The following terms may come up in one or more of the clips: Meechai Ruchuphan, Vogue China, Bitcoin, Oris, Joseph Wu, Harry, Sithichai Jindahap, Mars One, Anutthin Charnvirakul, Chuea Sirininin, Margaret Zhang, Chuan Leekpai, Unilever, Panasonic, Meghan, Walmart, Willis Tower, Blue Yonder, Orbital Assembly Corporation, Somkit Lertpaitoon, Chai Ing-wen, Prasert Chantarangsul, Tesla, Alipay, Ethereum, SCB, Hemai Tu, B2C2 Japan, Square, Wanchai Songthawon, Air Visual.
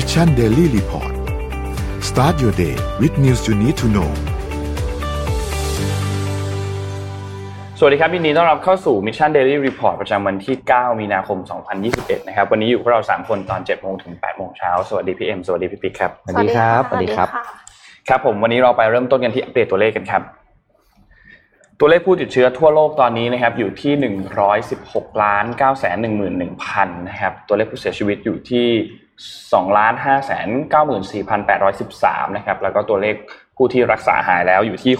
Mission Daily Report Start your day with news you need to know สวัสดีครับยินดีต้อนรับเข้าสู่ Mission Daily Report ประจำวันที่ 9 มีนาคม 2021 นะครับวันนี้อยู่พวกเรา 3 คนตอน 7 โมงถึง 8 โมงเช้าสวัสดีพี่เอ็มสวัสดีพี่ปิ๊กครับสวัสดีครับสวัสดีครับครับผมวันนี้เราไปเริ่มต้นกันที่อัปเดตตัวเลขกันครับตัวเลขผู้ติดเชื้อทั่วโลกตอนนี้นะครับอยู่ที่ 116,911,000 นะครับตัวเลขผู้เสียชีวิตอยู่ที่ 2,594,813 นะครับแล้วก็ตัวเลขผู้ที่รักษาหายแล้วอยู่ที่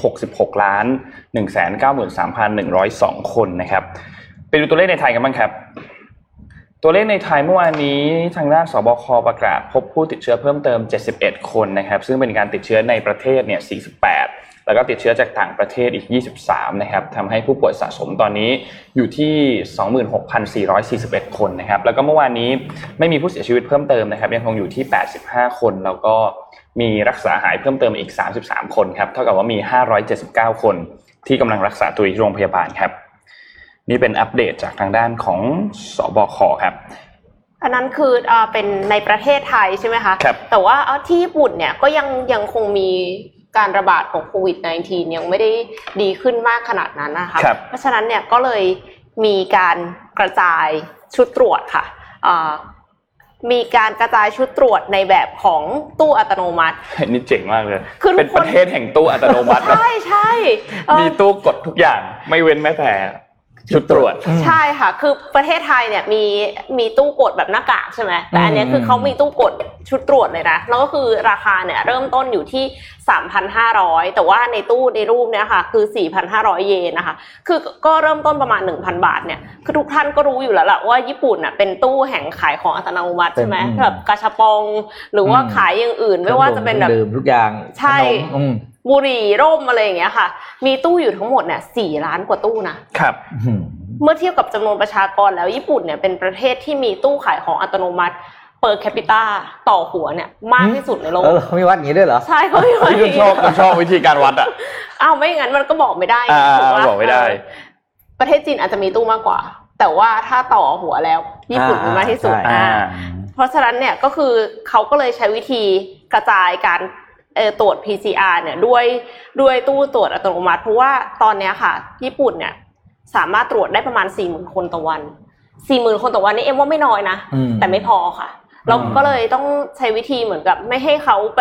66,193,102 คนนะครับไปดูตัวเลขในไทยกันบ้างครับตัวเลขในไทยเมื่อวานนี้ทางด้านสบคประกาศพบผู้ติดเชื้อเพิ่มเติม71คนนะครับซึ่งเป็นการติดเชื้อในประเทศเนี่ย48แล้วก็ติดเชื้อจากต่างประเทศอีก23นะครับทำให้ผู้ป่วยสะสมตอนนี้อยู่ที่ 26,441 คนนะครับแล้วก็เมื่อวานนี้ไม่มีผู้เสียชีวิตเพิ่มเติมนะครับยังคงอยู่ที่85คนแล้วก็มีรักษาหายเพิ่มเติมอีก33คนครับเท่ากับว่ามี579คนที่กำลังรักษาตัวอยู่ที่โรงพยาบาลครับนี่เป็นอัปเดตจากทางด้านของสบคครับอันนั้นคือเป็นในประเทศไทยใช่ไหมคะแต่ว่าที่ญี่ปุ่นเนี่ยก็ยังคงมีการระบาดของโควิด -19 ยังไม่ได้ดีขึ้นมากขนาดนั้นนะคะเพราะฉะนั้นเนี่ยก็เลยมีการกระจายชุดตรวจค่ะมีการกระจายชุดตรวจในแบบของตู้อัตโนมัตินี่เจ๋งมากเลยเป็นประเทศแห่งตู้อัตโนมัติใช่ๆมีตู้กดทุกอย่างไม่เว้นแม้แต่ชุดตรวจใช่ค่ะคือประเทศไทยเนี่ยมีตู้กดแบบหน้ากากใช่ไหมแต่อันนี้คือเขามีตู้กดชุดตรวจเลยนะแล้วก็คือราคาเนี่ยเริ่มต้นอยู่ที่ 3,500 แต่ว่าในตู้ในรูปเนี่ยค่ะคือ 4,500 เยนนะคะคือก็เริ่มต้นประมาณ 1,000 บาทเนี่ยคือทุกท่านก็รู้อยู่แล้วล่ะว่าญี่ปุ่นน่ะเป็นตู้แห่งขายของอัตโนมัติใช่ไหมแบบกาชาปองหรือว่าขายอย่างอื่นไม่ว่าจะเป็นแบบทุกอย่างใช่บุหรี่ร่มอะไรอย่างเงี้ยค่ะมีตู้อยู่ทั้งหมดเนี่ย4ล้านกว่าตู้นะครับเมื่อเทียบกับจำนวนประชากรแล้วญี่ปุ่นเนี่ยเป็นประเทศที่มีตู้ขายของอัตโนมัติper capita ต่อหัวเนี่ยมากที่สุดในโลกเขามีวัดอย่างนี้ด้วยเหรอใช่เขามีวัดอย่างนี้ชอบวิธีการวัดอ่ะอ้าวไม่งั้นมันก็บอกไม่ได้ถูกป่ะบอกไม่ได้ประเทศจีนอาจจะมีตู้มากกว่าแต่ว่าถ้าต่อหัวแล้วญี่ปุ่นมีมากที่สุดเพราะฉะนั้นเนี่ยก็คือเขาก็เลยใช้วิธีกระจายการตรวจ PCR เนี่ยด้วยตู้ตรวจอัตโนมัติเพราะว่าตอนนี้ค่ะญี่ปุ่นเนี่ยสามารถตรวจได้ประมาณ 40,000 คนต่อวัน 40,000 คนต่อวันนี่เอ็มว่าไม่น้อยนะแต่ไม่พอค่ะเราก็เลยต้องใช้วิธีเหมือนกับไม่ให้เขาไป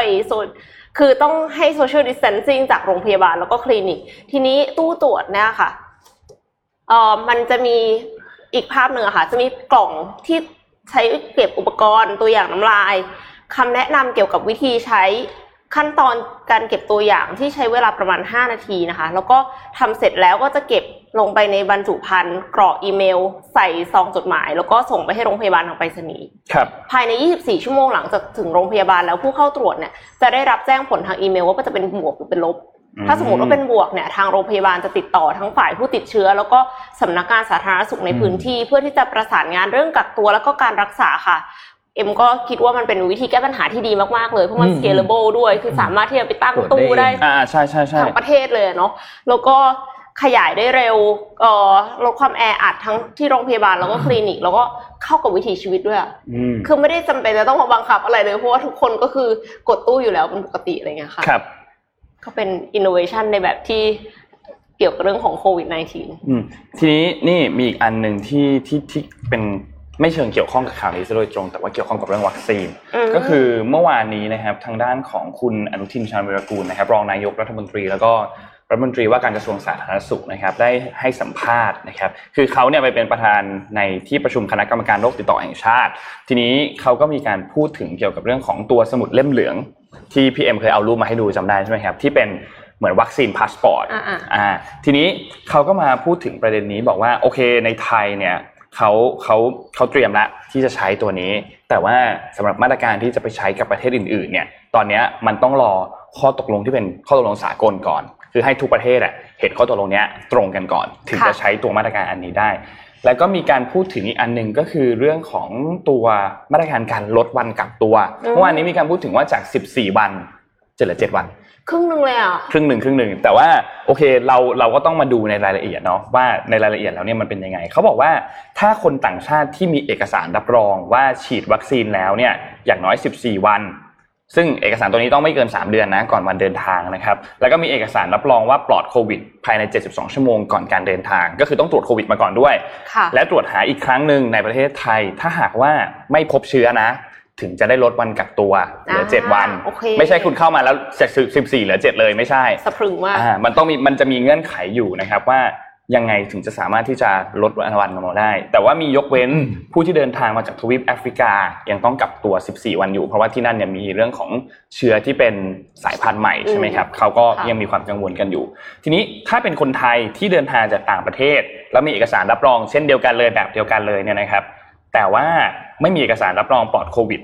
คือต้องให้ social distancing จากโรงพยาบาลแล้วก็คลินิกทีนี้ตู้ตรวจเนี่ยค่ะมันจะมีอีกภาพหนึ่งค่ะจะมีกล่องที่ใช้เก็บอุปกรณ์ตัวอย่างน้ำลายคำแนะนำเกี่ยวกับวิธีใช้ขั้นตอนการเก็บตัวอย่างที่ใช้เวลาประมาณ5นาทีนะคะแล้วก็ทำเสร็จแล้วก็จะเก็บลงไปในบรรจุภัณฑ์กรอกอีเมลใส่ซองจดหมายแล้วก็ส่งไปให้โรงพยาบาลทางไปรษณีย์ครับภายใน24ชั่วโมงหลังจากถึงโรงพยาบาลแล้วผู้เข้าตรวจเนี่ยจะได้รับแจ้งผลทางอีเมลว่าจะเป็นบวกหรือเป็นลบถ้าสมมติว่าเป็นบวกเนี่ยทางโรงพยาบาลจะติดต่อทั้งฝ่ายผู้ติดเชื้อแล้วก็สำนักงานสาธารณสุขในพื้นที่เพื่อที่จะประสานงานเรื่องกักตัวแล้วก็การรักษาค่ะเอ็มก็คิดว่ามันเป็นวิธีแก้ปัญหาที่ดีมากๆเลยเพราะมัน scalable ด้วยคือสามารถที่จะไปตั้งตู้ได้ทั้งประเทศเลยเนาะแล้วก็ขยายได้เร็วลดความแออัดทั้งที่โรงพยาบาลแล้วก็คลินิกแล้วก็เข้ากับวิถีชีวิตด้วยคือไม่ได้จำเป็นจะต้องมาบังคับอะไรเลยเพราะว่าทุกคนก็คือกดตู้อยู่แล้วเป็นปกติอะไรเงี้ยค่ะครับก็เป็น innovation ในแบบที่เกี่ยวกับเรื่องของโควิด -19 ทีนี้นี่มีอีกอันนึงที่เป็นไม่เชิงเกี่ยวข้องกับข่าวนี้ซะโดยตรงแต่ว่าเกี่ยวข้องกับเรื่องวัคซีนก็คือเมื่อวานนี้นะครับทางด้านของคุณอนุทินชาญวิรากูลนะครับรองนายกรัฐมนตรีแล้วก็รัฐมนตรีว่าการกระทรวงสาธารณสุขนะครับได้ให้สัมภาษณ์นะครับคือเขาเนี่ยไปเป็นประธานในที่ประชุมคณะกรรมการโรคติดต่อแห่งชาติทีนี้เขาก็มีการพูดถึงเกี่ยวกับเรื่องของตัวสมุดเล่มเหลืองที่พี่เอ็มเคยเอารูปมาให้ดูจำได้ใช่ไหมครับที่เป็นเหมือนวัคซีนพาสปอร์ตทีนี้เขาก็มาพูดถึงประเด็นนี้บอกว่าโอเคในไทยเนี่ยเขาเตรียมละที่จะใช้ตัวนี้แต่ว่าสำหรับมาตรการที่จะไปใช้กับประเทศอื่นๆเนี่ยตอนนี้มันต้องรอข้อตกลงที่เป็นข้อตกลงสากลก่อนคือให้ทุกประเทศอ่ะเห็นข้อตกลงเนี้ยตรงกันก่อนถึงจะใช้ตัวมาตรการอันนี้ได้แล้วก็มีการพูดถึงอีกอันนึงก็คือเรื่องของตัวมาตรการการลดวันกักตัวเมื่อวานนี้มีการพูดถึงว่าจาก14วันจะเหลือ7วัน ครึ่งนึงเลยอ่ะครึ่งนึงแต่ว่าโอเคเราก็ต้องมาดูในรายละเอียดเนาะว่าในรายละเอียดแล้วเนี่ยมันเป็นยังไงเขาบอกว่าถ้าคนต่างชาติที่มีเอกสารรับรองว่าฉีดวัคซีนแล้วเนี่ยอย่างน้อย14วันซึ่งเอกสารตัวนี้ต้องไม่เกิน3เดือนนะก่อนวันเดินทางนะครับแล้วก็มีเอกสารรับรองว่าปลอดโควิดภายใน72ชั่วโมงก่อนการเดินทางก็คือต้องตรวจโควิดมาก่อนด้วยและตรวจหาอีกครั้งนึงในประเทศไทยถ้าหากว่าไม่พบเชื้อนะถึงจะได้ลดวันกักตัวเหลือ7วันไม่ใช่คุณเข้ามาแล้ว14เหลือ7เลยไม่ใช่สะพรึงมากมันต้องมีมันจะมีเงื่อนไขอยู่นะครับว่ายังไงถึงจะสามารถที่จะลดวันลงมาได้แต่ว่ามียกเว้นผู้ที่เดินทางมาจากทวีปแอฟริกายังต้องกักตัว14วันอยู่เพราะว่าที่นั่นเนี่ยมีเรื่องของเชื้อที่เป็นสายพันธุ์ใหม่ใช่มั้ยครับเค้าก็ยังมีความกังวลกันอยู่ทีนี้ถ้าเป็นคนไทยที่เดินทางจากต่างประเทศแล้วมีเอกสารรับรองเช่นเดียวกันเลยแบบเดียวกันเลยเนี่ยนะครับแต่ว่าไม่มีเอกสารรับรองปลอดโควิด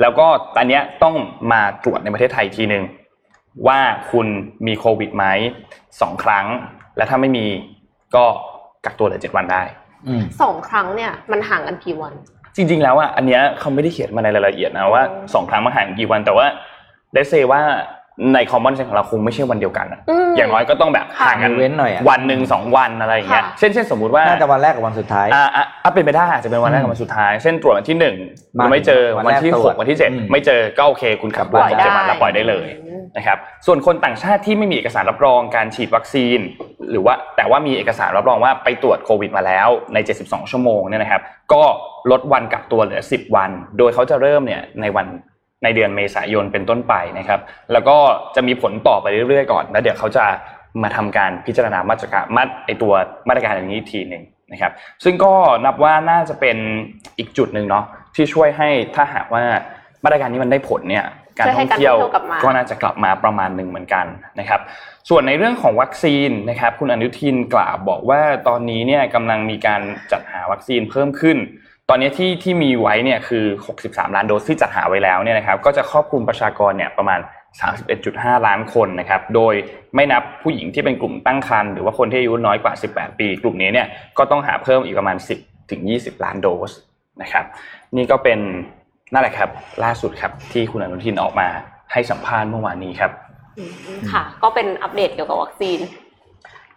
แล้วก็อันเนี้ยต้องมาตรวจในประเทศไทยทีนึงว่าคุณมีโควิดมั้ย2ครั้งและถ้าไม่มีก็กักตัวเหลือ7วันได้2ครั้งเนี่ยมันห่างกันกี่วันจริงๆแล้วอ่ะอันเนี้ยเขาไม่ได้เขียนมาในรายละเอียดนะว่า2ครั้งมันห่างกี่วันแต่ว่าได้เซว่าในคอมมอนเซนส์ของเราคงไม่ใช่วันเดียวกันอย่างน้อยก็ต้องแบบห่างกันเว้นหน่อยวันนึง2วันอะไรอย่างเงี้ยเช่นสมมุติว่าน่าจะวันแรกกับวันสุดท้ายเป็นไปได้อาจจะเป็นวันแรกกับวันสุดท้ายเช่นตรวจวันที่1มันไม่เจอวันที่6วันที่7ไม่เจอก็โอเคคุณกลับบ้านได้แล้วปล่อยได้เลยนะครับส่วนคนต่างชาติที่ไม่มีเอกสารรับรองการฉีดวัคซีนหรือว่าแต่ว่ามีเอกสารรับรองว่าไปตรวจโควิดมาแล้วใน72ชั่วโมงเนี่ยนะครับก็ลดวันกักตัวเหลือ10วันโดยเขาจะเริ่มเนี่ยในเดือนเมษายนเป็นต้นไปนะครับแล้วก็จะมีผลต่อไปเรื่อยๆก่อนแล้วเดี๋ยวเขาจะมาทำการพิจารณามาตรการอย่างนี้ทีนึงนะครับซึ่งก็นับว่าน่าจะเป็นอีกจุดนึงเนาะที่ช่วยให้ถ้าหากว่ามาตรการนี้มันได้ผลเนี่ยการท่องเที่ยวก็น่าจะกลับมาประมาณนึงเหมือนกันนะครับส่วนในเรื่องของวัคซีนนะครับคุณอนุทินกล่าวบอกว่าตอนนี้เนี่ยกำลังมีการจัดหาวัคซีนเพิ่มขึ้นตอนนี้ที่มีไว้เนี่ยคือ63ล้านโดสที่จัดหาไว้แล้วเนี่ยนะครับก็จะครอบคลุมประชากรเนี่ยประมาณ 31.5 ล้านคนนะครับโดยไม่นับผู้หญิงที่เป็นกลุ่มตั้งครรภ์หรือว่าคนที่อายุน้อยกว่า18ปีกลุ่มนี้เนี่ยก็ต้องหาเพิ่มอีกประมาณ 10-20 ล้านโดสนะครับนี่ก็เป็นนั่นแหละครับล่าสุดครับที่คุณอนุทินออกมาให้สัมภาษณ์เมื่อวานนี้ครับค่ะก็เป็นอัปเดตเกี่ยวกับวัคซีน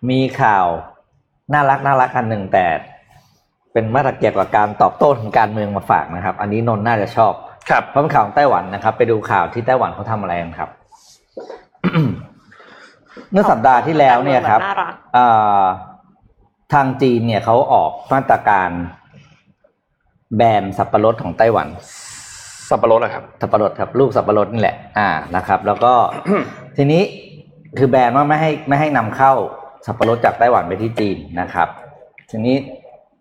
มีข่าวน่ารักอันหนึ่งแต่เป็นมาตรการเกี่ยวกับการตอบโต้ทางการเมืองมาฝากนะครับอันนี้นนท์น่าจะชอบครับเพราะข่าวของไต้หวันนะครับไปดูข่าวที่ไต้หวันเขาทำอะไรกันครับ เมื่อสัปดาห์ที่แล้วเนี่ยครับทางจีนเนี่ยเขาออกมาตรการแบนสับปะรดของไต้หวันสับปะรดเหรอครับสับปะรดครับลูกสับปะรดนี่แหละนะครับแล้วก็ ทีนี้คือแบนว่าไม่ให้นำเข้าสับปะรดจากไต้หวันไปที่จีนนะครับทีนี้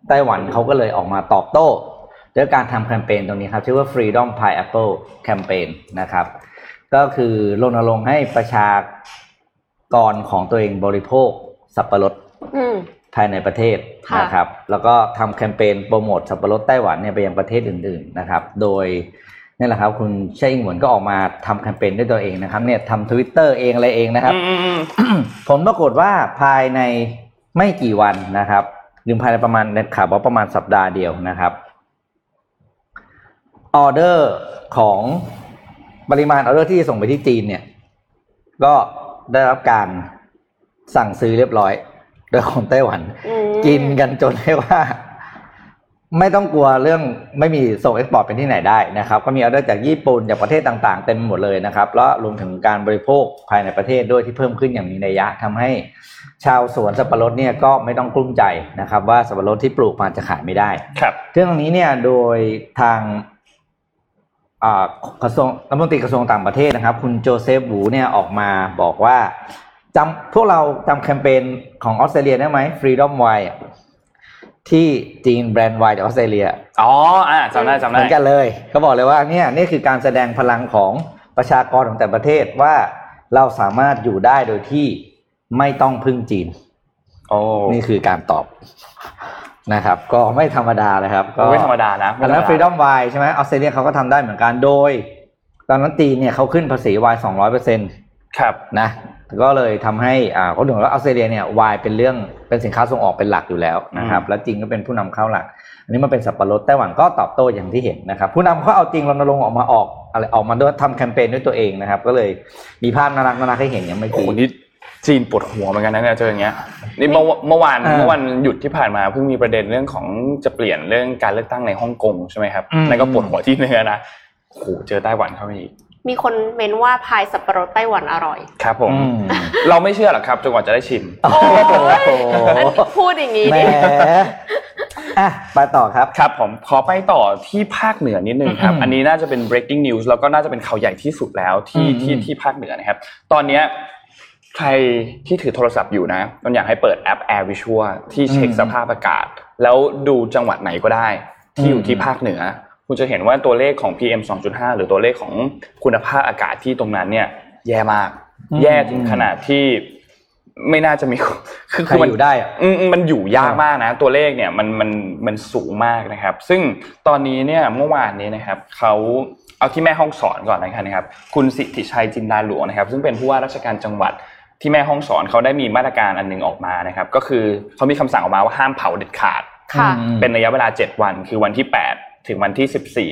ไต้หวันเขาก็เลยออกมาตอบโต้ด้วยการทำแคมเปญตรงนี้ครับชื่อว่า Freedom Pineapple Campaign นะครับก็คือรณรงค์ให้ประชากรของตัวเองบริโภคสับปะรดภายในประเทศนะครับแล้วก็ทำแคมเปญโปรโมทสับปะรดไต้หวันเนี่ยไปยังประเทศอื่นๆนะครับโดยนี่แหละครับคุณไช่อิงหวนก็ออกมาทำแคมเปญด้วยตัวเองนะครับเนี่ยทำ Twitter เองอะไรเองนะครับ ผลปรากฏว่าภายในไม่กี่วันนะครับภายในประมาณในข่าวว่าประมาณสัปดาห์เดียวนะครับออเดอร์ของปริมาณออเดอร์ที่ส่งไปที่จีนเนี่ยก็ได้รับการสั่งซื้อเรียบร้อยโดยคนไต้หวันกินกันจนได้ว่าไม่ต้องกลัวเรื่องไม่มีส่งเอ็กซ์พอร์ตไปที่ไหนได้นะครับก็มีออเดอร์จากญี่ปุ่นจากประเทศต่างๆเต็มหมดเลยนะครับแล้วรวมถึงการบริโภคภายในประเทศด้วยที่เพิ่มขึ้นอย่างมีนัยยะทำให้ชาวสวนสับปะรดเนี่ยก็ไม่ต้องกลุ้มใจนะครับว่าสับปะรดที่ปลูกมาจะขายไม่ได้ครับเรื่องนี้เนี่ยโดยทางกระทรวงรัฐมนตรีกระทรวงต่างประเทศนะครับคุณโจเซฟหวูเนี่ยออกมาบอกว่าพวกเราจำแคมเปญของออสเตรเลียได้ไหม Freedom Wine ที่จีนแบรนด์ไวน์จากออสเตรเลียจำได้เหมือนกันเลยเขาบอกเลยว่านี่คือการแสดงพลังของประชากรของแต่ประเทศว่าเราสามารถอยู่ได้โดยที่ไม่ต้องพึ่งจีนนี่คือการตอบนะครับก็ไม่ธรรมดาเลยครับก็ไม่ธรรมดานะอันนั้น Freedom Wine ใช่ไหมออสเตรเลียเขาก็ทำได้เหมือนกันโดยตอนนั้นจีนเนี่ยเขาขึ้นภาษีไวน์ 200% ครับนะก็เลยทำให้เขาถึงว่าออสเตรเลียเนี่ยไวน์เป็นสินค้าส่งออกเป็นหลักอยู่แล้วนะครับและจีนก็เป็นผู้นำเข้าหลักอันนี้มันเป็นสับปะรดไต้หวันก็ตอบโต้อย่างที่เห็นนะครับผู้นำเขาเอาจริงรณรงค์ออกมาออก อะไรออกมาด้วยทำแคมเปญด้วยตัวเองนะครับก็เลยมีภาพน่ารักๆให้เห็นอย่างเมื่อกี้นี่จีนปวดหัวเหมือนกันนะเนี่ยเจออย่างเงี้ยนี่เมื่อวันหยุดที่ผ่านมาเพิ่งมีประเด็นเรื่องของจะเปลี่ยนเรื่องการเลือกตั้งในฮ่องกงใช่ไหมครับนั่นก็ปวดหัวที่เนื้อนะโอ้โหเจอไต้หวันเข้ามาอีกมีคนเม้นว่าพายสับปะรดไต้หวันอร่อยครับผมเราไม่เชื่อหรอกครับจนกว่าจะได้ชิมโอ้โหพูดอย่างนี้ดิอ่ะไปต่อครับครับผมขอไปต่อที่ภาคเหนือนิดนึงครับอันนี้น่าจะเป็น breaking news แล้วก็น่าจะเป็นข่าวใหญ่ที่สุดแล้วที่ภาคเหนือนะครับตอนนี้ใครที่ถือโทรศัพท์อยู่นะต้องอยากให้เปิดแอป Air Visual ที่เช็คสภาพอากาศแล้วดูจังหวัดไหนก็ได้ที่อยู่ที่ภาคเหนือคุณจะเห็นว่าตัวเลขของ PM 2.5 หรือตัวเลขของคุณภาพอากาศที่ตรงนั้นเนี่ยแย่มากแย่ถึงขนาดที่ไม่น่าจะมีคือมันอยู่ได้มันอยู่ยากมากนะตัวเลขเนี่ยมันสูงมากนะครับซึ่งตอนนี้เนี่ยเมื่อวานนี้นะครับเขาเอาที่แม่ฮ่องสอนก่อนนะครับคุณสิทธิชัยจินดาหลวงนะครับซึ่งเป็นผู้ว่าราชการจังหวัดที่แม่ฮ่องสอนเขาได้มีมาตรการอันนึงออกมานะครับก็คือเขามีคำสั่งออกมาว่าห้ามเผาเด็ดขาดเป็นระยะเวลา7วันคือวันที่8ถึงวันที่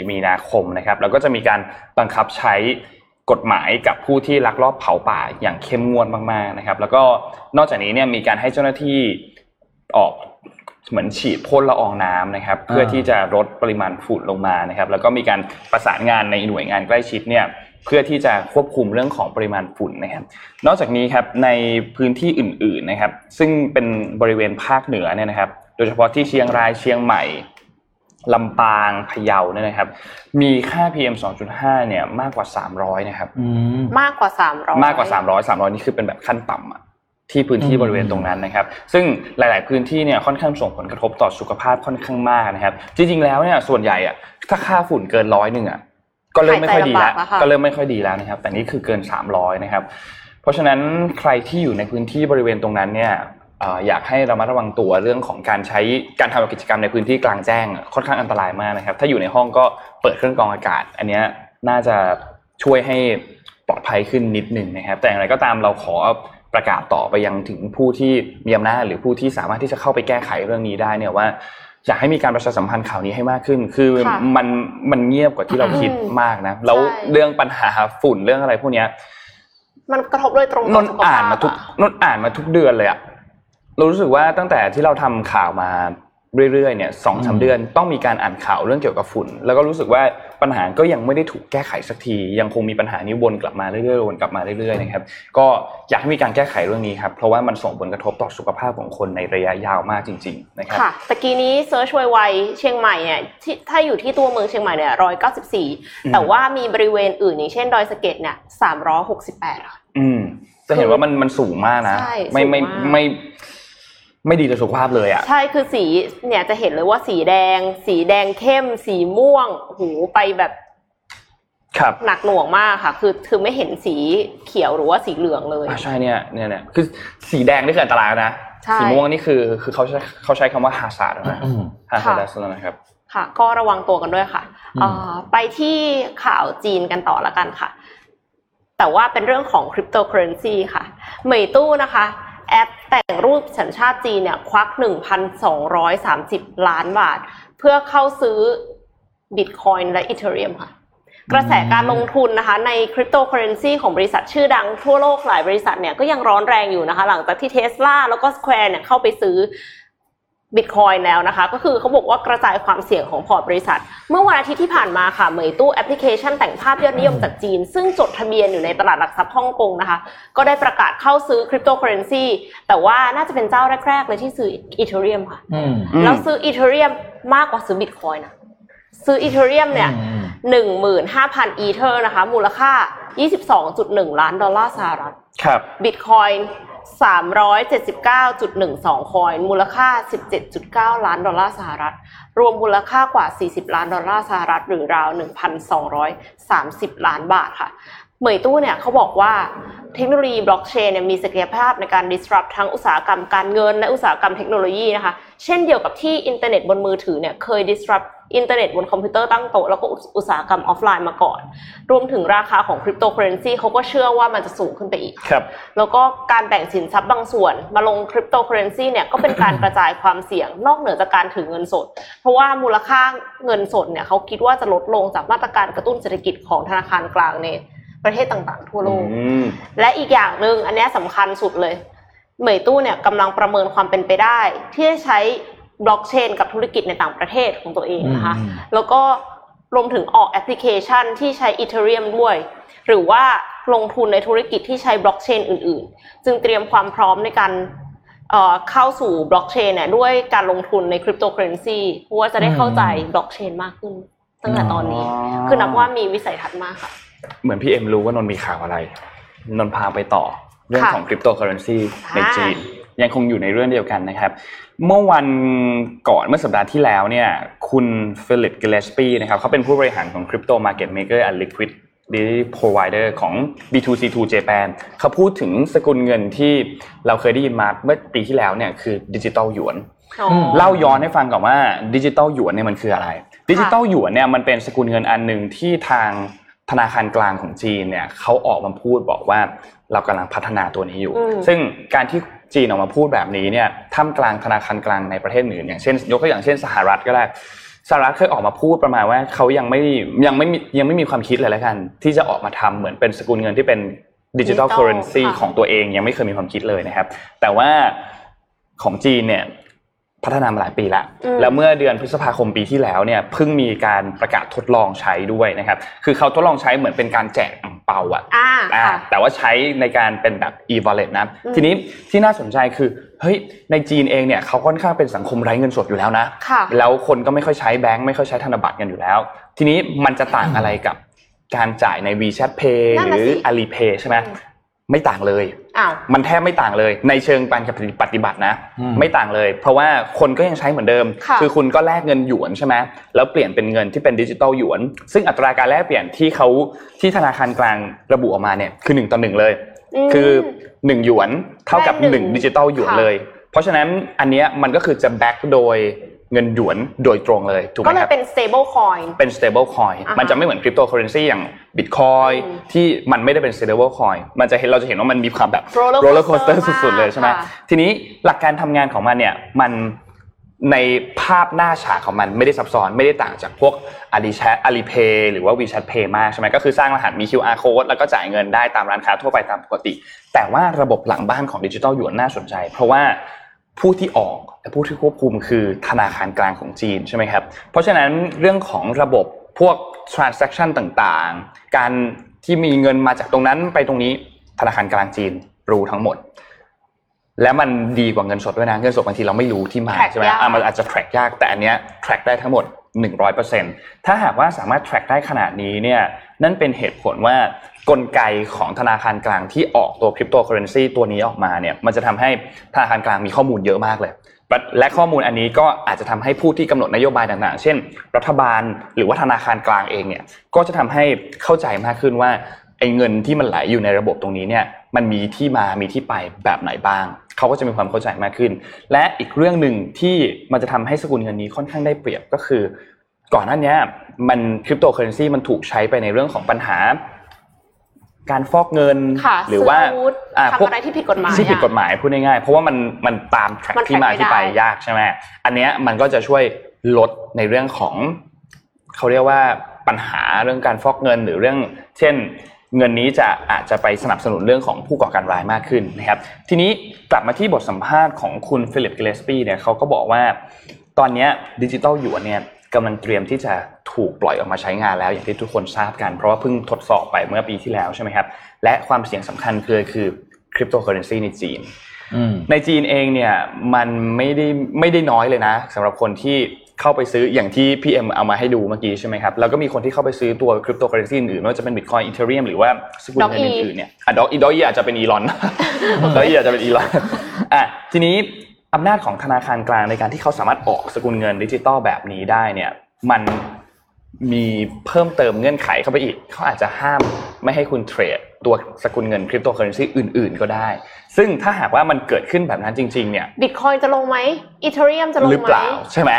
14มีนาคมนะครับแล้วก็จะมีการบังคับใช้กฎหมายกับผู้ที่ลักลอบเผาป่าอย่างเข้มงวดมากๆนะครับแล้วก็นอกจากนี้เนี่ยมีการให้เจ้าหน้าที่ออกเหมือนฉีดพ่นละอองน้ำนะครับเพื่อที่จะลดปริมาณฝุ่นลงมานะครับแล้วก็มีการประสานงานในหน่วยงานใกล้ชิดเนี่ยเพื่อที่จะควบคุมเรื่องของปริมาณฝุ่นนะครับนอกจากนี้ครับในพื้นที่อื่นๆนะครับซึ่งเป็นบริเวณภาคเหนือเนี่ยนะครับโดยเฉพาะที่เชียงรายเชียงใหม่ลำปางพะเยาเนี่ยนะครับมีค่า PM 2.5 เนี่ยมากกว่า300นะครับมากกว่า300300นี่คือเป็นแบบขั้นต่ำอ่ะที่พื้นที่บริเวณตรงนั้นนะครับซึ่งหลายๆพื้นที่เนี่ยค่อนข้างส่งผลกระทบต่อสุขภาพค่อนข้างมากนะครับจริงๆแล้วเนี่ยส่วนใหญ่อ่ะถ้าค่าฝุ่นเกิน100นึงอ่ะก็เริ่มไม่ค่อยดีแล้วนะครับแต่นี่คือเกิน300นะครับเพราะฉะนั้นใครที่อยู่ในพื้นที่บริเวณตรงนั้นเนี่ยอยากให้ระมัดระวังตัวเรื่องของการทำกิจกรรมในพื้นที่กลางแจ้งค่อนข้างอันตรายมากนะครับถ้าอยู่ในห้องก็เปิดเครื่องกรองอากาศอันนี้น่าจะช่วยให้ปลอดภัยขึ้นนิดนึงนะครับแต่อย่างไรก็ตามเราขอประกาศต่อไปยังถึงผู้ที่มีอำนาจหรือผู้ที่สามารถที่จะเข้าไปแก้ไขเรื่องนี้ได้เนี่ยว่าอยากให้มีการประชาสัมพันธ์ข่าวนี้ให้มากขึ้นคือมันเงียบกว่าที่เราคิดมากนะแล้วเรื่องปัญหาฝุ่นเรื่องอะไรพวกนี้มันกระทบโดยตรงต่อสุขภาพนนท์อ่านมาทุกเดือนเลยอะเรารู้สึกว่าตั้งแต่ที่เราทำข่าวมาเรื่อยๆเนี่ย 2-3 เดือนต้องมีการอ่านข่าวเรื่องเกี่ยวกับฝุ่นแล้วก็รู้สึกว่าปัญหาก็ยังไม่ได้ถูกแก้ไขสักทียังคงมีปัญหานี้วนกลับมาเรื่อยๆนะครับก็อยากให้มีการแก้ไขเรื่องนี้ครับเพราะว่ามันส่งผลกระทบต่อสุขภาพของคนในระยะยาวมากจริงๆนะครับค่ะตะกี้นี้เซิร์ชไวๆเชียงใหม่เนี่ยถ้าอยู่ที่ตัวเมืองเชียงใหม่เนี่ย194แต่ว่ามีบริเวณอื่นอย่างเช่นดอยสะเก็ดเนี่ย368ค่ะจะเห็นว่ามันสูงมากนะไม่ดีต่อสุขภาพเลยอ่ะใช่คือสีเนี่ยจะเห็นเลยว่าสีแดงเข้มสีม่วงหูไปแบบครับหนักหน่วงมากค่ะคือไม่เห็นสีเขียวหรือว่าสีเหลืองเลยใช่เนี่ยคือสีแดงนี่คืออันตรายนะสีม่วงนี่คือเขาใช้คำว่าฮาซาร์ดนะฮาซาร์ดนะครับค่ะก็ระวังตัวกันด้วยค่ะไปที่ข่าวจีนกันต่อละกันค่ะแต่ว่าเป็นเรื่องของคริปโตเคอเรนซีค่ะเหมยตู้นะคะแอปแต่งรูปสัญชาติจีนเนี่ยควัก 1,230 ล้านบาทเพื่อเข้าซื้อ Bitcoin และ Ethereum ค่ะกระแสการลงทุนนะคะในคริปโตเคอเรนซีของบริษัทชื่อดังทั่วโลกหลายบริษัทเนี่ยก็ยังร้อนแรงอยู่นะคะหลังจากที่ Tesla แล้วก็ Square เนี่ยเข้าไปซื้อ Bitcoin แล้วนะคะก็คือเขาบอกว่ากระจายความเสี่ยงของพอร์ตบริษัทเมื่อวันอาทิตย์ที่ผ่านมาค่ะเหมยตู้แอปพลิเคชันแต่งภาพยอดนิยมจากจีนซึ่งจดทะเบียนอยู่ในตลาดหลักทรัพย์ฮ่องกงนะคะก็ได้ประกาศเข้าซื้อคริปโตเคอเรนซีแต่ว่าน่าจะเป็นเจ้าแรกๆเลยที่ซื้อ Ethereum ค่ะแล้วซื้อ Ethereum มากกว่าซื้อ Bitcoin นะซื้อ Ethereum เนี่ย 15,000 อีเธอร์นะคะมูลค่า 22.1 ล้านดอลลาร์สหรัฐครับ Bitcoin379.12 คอยน์มูลค่า 17.9 ล้านดอลลาร์สหรัฐรวมมูลค่ากว่า40ล้านดอลลาร์สหรัฐหรือราว 1,230 ล้านบาทค่ะเหมยตู้เนี่ยเขาบอกว่าเทคโนโลยีบล็อกเชนเนี่ยมีศักยภาพในการ disrupt ทั้งอุตสาหกรรมการเงินและอุตสาหกรรมเทคโนโลยีนะคะเช่นเดียวกับที่อินเทอร์เน็ตบนมือถือเนี่ยเคย disrupt อินเทอร์เน็ตบนคอมพิวเตอร์ตั้งโต๊ะแล้วก็อุตสาหกรรมออฟไลน์มาก่อนรวมถึงราคาของคริปโตเคอเรนซีเขาก็เชื่อว่ามันจะสูงขึ้นไปอีกแล้วก็การแบ่งสินทรัพย์บางส่วนมาลงคริปโตเคอเรนซีเนี่ยก็เป็นการกระจายความเสี่ยงนอกเหนือจากการถือเงินสดเพราะว่ามูลค่าเงินสดเนี่ยเขาคิดว่าจะลดลงจากมาตรการกระตุ้นเศรษฐกิจของธนาคารกลางในประเทศต่างๆทั่วโลกและอีกอย่างนึงอันนี้สำคัญสุดเลยเหมยตู้เนี่ยกำลังประเมินความเป็นไปได้ที่จะใช้บล็อกเชนกับธุรกิจในต่างประเทศของตัวเองนะคะแล้วก็รวมถึงออกแอปพลิเคชันที่ใช้ Ethereum ด้วยหรือว่าลงทุนในธุรกิจที่ใช้บล็อกเชนอื่นๆจึงเตรียมความพร้อมในการเข้าสู่บล็อกเชนเนี่ยด้วยการลงทุนในคริปโตเคอเรนซีเพราะว่าจะได้เข้าใจบล็อกเชนมากขึ้นตั้งแต่ตอนนี้คือนับว่ามีวิสัยทัศน์มากค่ะเหมือนพี่เอ็มรู้ว่านนท์มีข่าวอะไรนนท์พาไปต่อเรื่องของคริปโตเคอเรนซีในจีนยังคงอยู่ในเรื่องเดียวกันนะครับเมื่อสัปดาห์ที่แล้วเนี่ยคุณฟิลิปกิเลสปีนะครับเขาเป็นผู้บริหารของคริปโตมาร์เก็ตเมเกอร์และลิควิดดิโพรไวเดอร์ของ B2C2 Japan เขาพูดถึงสกุลเงินที่เราเคยได้ยินมาเมื่อปีที่แล้วเนี่ยคือดิจิตอลหยวนเล่าย้อนให้ฟังก่อนว่าดิจิตอลหยวนเนี่ยมันคืออะไรดิจิตอลหยวนเนี่ยมันเป็นสกุลเงินอันนึงที่ทางธนาคารกลางของจีนเนี่ยเขาออกมาพูดบอกว่าเรากำลังพัฒนาตัวนี้อยู่ซึ่งการที่จีนออกมาพูดแบบนี้เนี่ยท่ามกลางธนาคารกลางในประเทศอื่นอย่างเช่นยกตัวอย่างเช่นสหรัฐก็ได้สหรัฐเคยออกมาพูดประมาณว่าเขายังไม่มีความคิดอะไรแล้วกันที่จะออกมาทำเหมือนเป็นสกุลเงินที่เป็นดิจิทัลเคอเรนซีของตัวเองยังไม่เคยมีความคิดเลยนะครับแต่ว่าของจีนเนี่ยพัฒนามาหลายปีแล้วเมื่อเดือนพฤษภาคมปีที่แล้วเนี่ยเพิ่งมีการประกาศทดลองใช้ด้วยนะครับคือเขาทดลองใช้เหมือนเป็นการแจกอั่งเปาแต่ว่าใช้ในการเป็นแบบ e-wallet นะทีนี้ที่น่าสนใจคือเฮ้ยในจีนเองเนี่ยเขาค่อนข้างเป็นสังคมไร้เงินสดอยู่แล้วนะแล้วคนก็ไม่ค่อยใช้แบงค์ไม่ค่อยใช้ธนบัตรกันอยู่แล้วทีนี้มันจะต่างอะไรกับการจ่ายใน WeChat Pay หรือ Alipay ใช่ไหมไม่ต่างเลยมันแทบไม่ต่างเลยในเชิงการปฏิบัตินะไม่ต่างเลยเพราะว่าคนก็ยังใช้เหมือนเดิมคือคุณก็แลกเงินหยวนใช่ไหมแล้วเปลี่ยนเป็นเงินที่เป็นดิจิตอลหยวนซึ่งอัตราการแลกเปลี่ยนที่ธนาคารกลางระบุออกมาเนี่ยคือ1ต่อ1เลยคือ1หยวนเท่ากับ1ดิจิตอลหยวนเลยเพราะฉะนั้นอันเนี้ยมันก็คือจะแบ็คโดยเงินหยวนโดยตรงเลยถูกไหมครับก็เลยเป็น stable coin เป็น stable coin มันจะไม่เหมือน cryptocurrency อย่าง Bitcoin ที่มันไม่ได้เป็น stable coin เราจะเห็นว่ามันมีความแบบ roller coaster สุดๆเลยใช่ไหมทีนี้หลักการทำงานของมันเนี่ยมันในภาพหน้าฉากของมันไม่ได้ซับซ้อนไม่ได้ต่างจากพวก Alipay หรือว่า WeChat Pay มากใช่ไหมก็คือสร้างรหัสมี QR code แล้วก็จ่ายเงินได้ตามร้านค้าทั่วไปตามปกติแต่ว่าระบบหลังบ้านของ Digital หยวนน่าสนใจเพราะว่าผู้ที่ออกและผู้ที่ควบคุมคือธนาคารกลางของจีนใช่ไหมครับเพราะฉะนั้นเรื่องของระบบพวก transaction ต่างๆการที่มีเงินมาจากตรงนั้นไปตรงนี้ธนาคารกลางจีนรู้ทั้งหมดและมันดีกว่าเงินสดด้วยนะเงินสดบางทีเราไม่รู้ที่มาใช่ไหมมันอาจจะ track ยากแต่อันเนี้ย track ได้ทั้งหมด 100% ถ้าหากว่าสามารถ track ได้ขนาดนี้เนี่ยนั่นเป็นเหตุผลว่ากลไกของธนาคารกลางที่ออกตัวคริปโตเคอเรนซีตัวนี้ออกมาเนี่ยมันจะทำให้ธนาคารกลางมีข้อมูลเยอะมากเลยและข้อมูลอันนี้ก็อาจจะทำให้ผู้ที่กำหนดนโยบายต่างๆเช่นรัฐบาลหรือว่าธนาคารกลางเองเนี่ยก็จะทำให้เข้าใจมากขึ้นว่าไอ้เงินที่มันไหลอยู่ในระบบตรงนี้เนี่ยมันมีที่มามีที่ไปแบบไหนบ้างเขาก็จะมีความเข้าใจมากขึ้นและอีกเรื่องนึงที่มันจะทำให้สกุลเงินนี้ค่อนข้างได้เปรียบก็คือก่อนหน้านี้มันคริปโตเคอเรนซีมันถูกใช้ไปในเรื่องของปัญหาการฟอกเงินหรือว่าพวกอะไรที่ผิดกฎหมายพูดง่ายๆเพราะว่ามันตามแทร็กที่มาที่ไปยากใช่ไหมอันเนี้ยมันก็จะช่วยลดในเรื่องของเขาเรียกว่าปัญหาเรื่องการฟอกเงินหรือเรื่องเช่นเงินนี้จะอาจจะไปสนับสนุนเรื่องของผู้ก่อการร้ายมากขึ้นนะครับทีนี้กลับมาที่บทสัมภาษณ์ของคุณฟิลิปกิเลสปีเนี่ยเขาก็บอกว่าตอนนี้ดิจิตอลหยวนเนี่ยกำลังเตรียมที่จะถูกปล่อยออกมาใช้งานแล้วอย่างที่ทุกคนทราบกันเพราะว่าเพิ่งทดสอบไปเมื่อปีที่แล้วใช่ไหมครับและความเสี่ยงสำคัญคือคริปโตเคอเรนซีในจีนในจีนเองเนี่ยมันไม่ได้น้อยเลยนะสำหรับคนที่เข้าไปซื้ออย่างที่พี่เอ็มเอามาให้ดูเมื่อกี้ใช่ไหมครับแล้วก็มีคนที่เข้าไปซื้อตัวคริปโตเคอเรนซีอื่นไม่ว่าจะเป็น Bitcoin Ethereum หรือว่าสกุลเงินอื่นๆเนี่ยดอกอีอาจจะเป็นอีลอนทีนี้อำนาจของธนาคารกลางในการที่เขาสามารถออกสกุลเงินดิจิตอลแบบนี้ได้เนี่ยมันมีเพิ่มเติมเงื่อนไขเข้าไปอีกเขาอาจจะห้ามไม่ให้คุณเทรดตัวสกุลเงินคริปโตเคอเรนซีอื่นๆก็ได้ซึ่งถ้าหากว่ามันเกิดขึ้นแบบนั้นจริงๆเนี่ย Bitcoin จะลงไหม Ethereum จะลงไหมหรือเปล่าใช่ไหม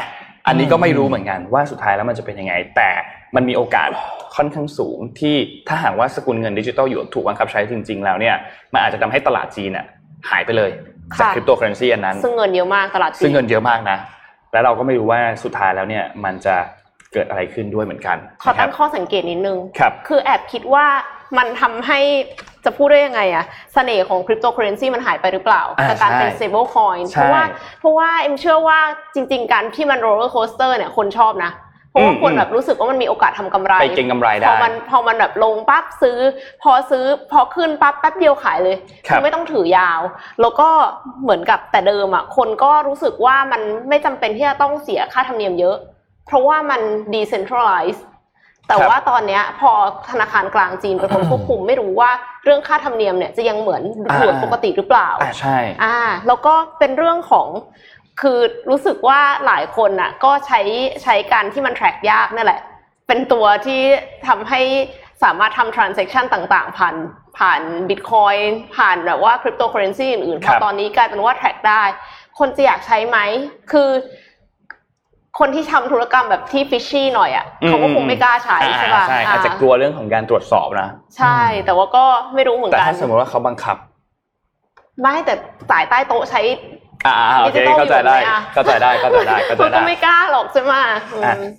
อันนี้ก็ไม่รู้เหมือนกันว่าสุดท้ายแล้วมันจะเป็นยังไงแต่มันมีโอกาสค่อนข้างสูงที่ถ้าหากว่าสกุลเงินดิจิทัลอยู่ถูกบังคับใช้จริงๆแล้วเนี่ยมันอาจจะทำให้ตลาดจีนเนี่ยหายไปเลยจากคริปโตเคอเรนซีอันนั้นซึ่งเงินเยอะมากตลาดจีนซึ่งเงินเยอะมากนะแล้วเราก็ไม่รู้ว่าสุดท้ายแล้วเนี่ยมันจะเกิดอะไรขึ้นด้วยเหมือนกันขอตั้งข้อสังเกตนิดนึงคือแอบคิดว่ามันทำให้จะพูดได้ยังไงอะเสน่ห์ของคริปโตเคอเรนซีมันหายไปหรือเปล่าจากการเป็น stable coin เพราะว่าเอ็มเชื่อว่าจริงๆการที่มัน roller coaster เนี่ยคนชอบนะเพราะว่าคนแบบรู้สึกว่ามันมีโอกาสทำกำไรไปเก็งกำไรได้พอมันแบบลงปั๊บซื้อพอขึ้นปั๊บแป๊บเดียวขายเลยคือไม่ต้องถือยาวแล้วก็เหมือนกับแต่เดิมอะคนก็รู้สึกว่ามันไม่จำเป็นที่จะต้องเสียค่าธรรมเนียมเยอะเพราะว่ามัน decentralize แต่ว่าตอนนี้พอธนาคารกลางจีนเป็นคนควบคุมไม่รู้ว่าเรื่องค่าธรรมเนียมเนี่ยจะยังเหมือนปกติหรือเปล่าใช่แล้วก็เป็นเรื่องของคือรู้สึกว่าหลายคนน่ะก็ใช้การที่มัน track ยากนั่นแหละเป็นตัวที่ทำให้สามารถทำ transaction ต่างๆผ่าน Bitcoin ผ่านแบบว่า cryptocurrency อื่นๆเพราะตอนนี้กลายเป็นว่า track ได้คนจะอยากใช้ไหมคือคนที่ทำธุรกรรมแบบที่ฟิชชี่หน่อยอ่ะเขาก็คงไม่กล้าใช้ใช่ป่ะอาจจะกลัวเรื่องของการตรวจสอบนะใช่แต่ว่าก็ไม่รู้เหมือนกันแต่ถ้าสมมติว่าเขาบังคับไม่แต่สายใต้โต๊ะใช้โอเคเข้าใจได้ก็ไม่กล้าหรอกใช่ไหม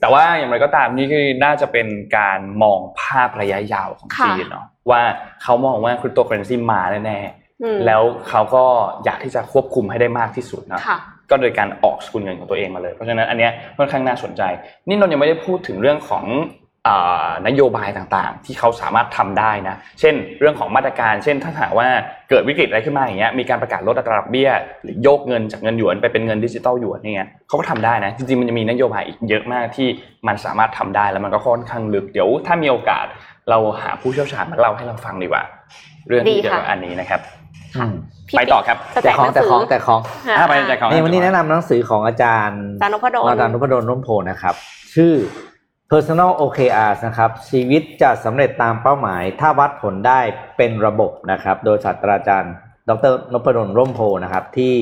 แต่ว่าอย่างไรก็ตามนี่คือน่าจะเป็นการมองภาพระยะยาวของจีนเนาะว่าเขามองว่าคริปโตเคอเรนซีมาแน่ๆแล้วเขาก็อยากที่จะควบคุมให้ได้มากที่สุดนะก็โดยการออกสกุลเงินของตัวเองมาเลยเพราะฉะนั้นอันเนี้ยค่อนข้างน่าสนใจนี่นนท์ยังไม่ได้พูดถึงเรื่องของนโยบายต่างๆที่เขาสามารถทำได้นะเช่นเรื่องของมาตรการเช่นถ้าหากว่าเกิดวิกฤตอะไรขึ้นมาอย่างเงี้ยมีการประกาศลดอัตราดอกเบี้ยหรือโยกเงินจากเงินหยวนไปเป็นเงินดิจิตอลหยวนเนี่ยเขาก็ทำได้นะจริงๆมันจะมีนโยบายอีกเยอะมากที่มันสามารถทำได้แล้วมันก็ค่อนข้างลึกเดี๋ยวถ้ามีโอกาสเราหาผู้เชี่ยวชาญมาเล่าให้เราฟังดีกว่าเรื่องที่เกี่ยวกับอันนี้นะครับไปต่อครับแต่ของไปแจกของนี่วันนี้แนะนำหนังสือของอาจารย์นพดลร่มโพนะครับชื่อ Personal OKRs นะครับชีวิตจะสำเร็จตามเป้าหมายถ้าวัดผลได้เป็นระบบนะครับโดยศาสตราจารย์ดรนพดลร่มโพนะครับที่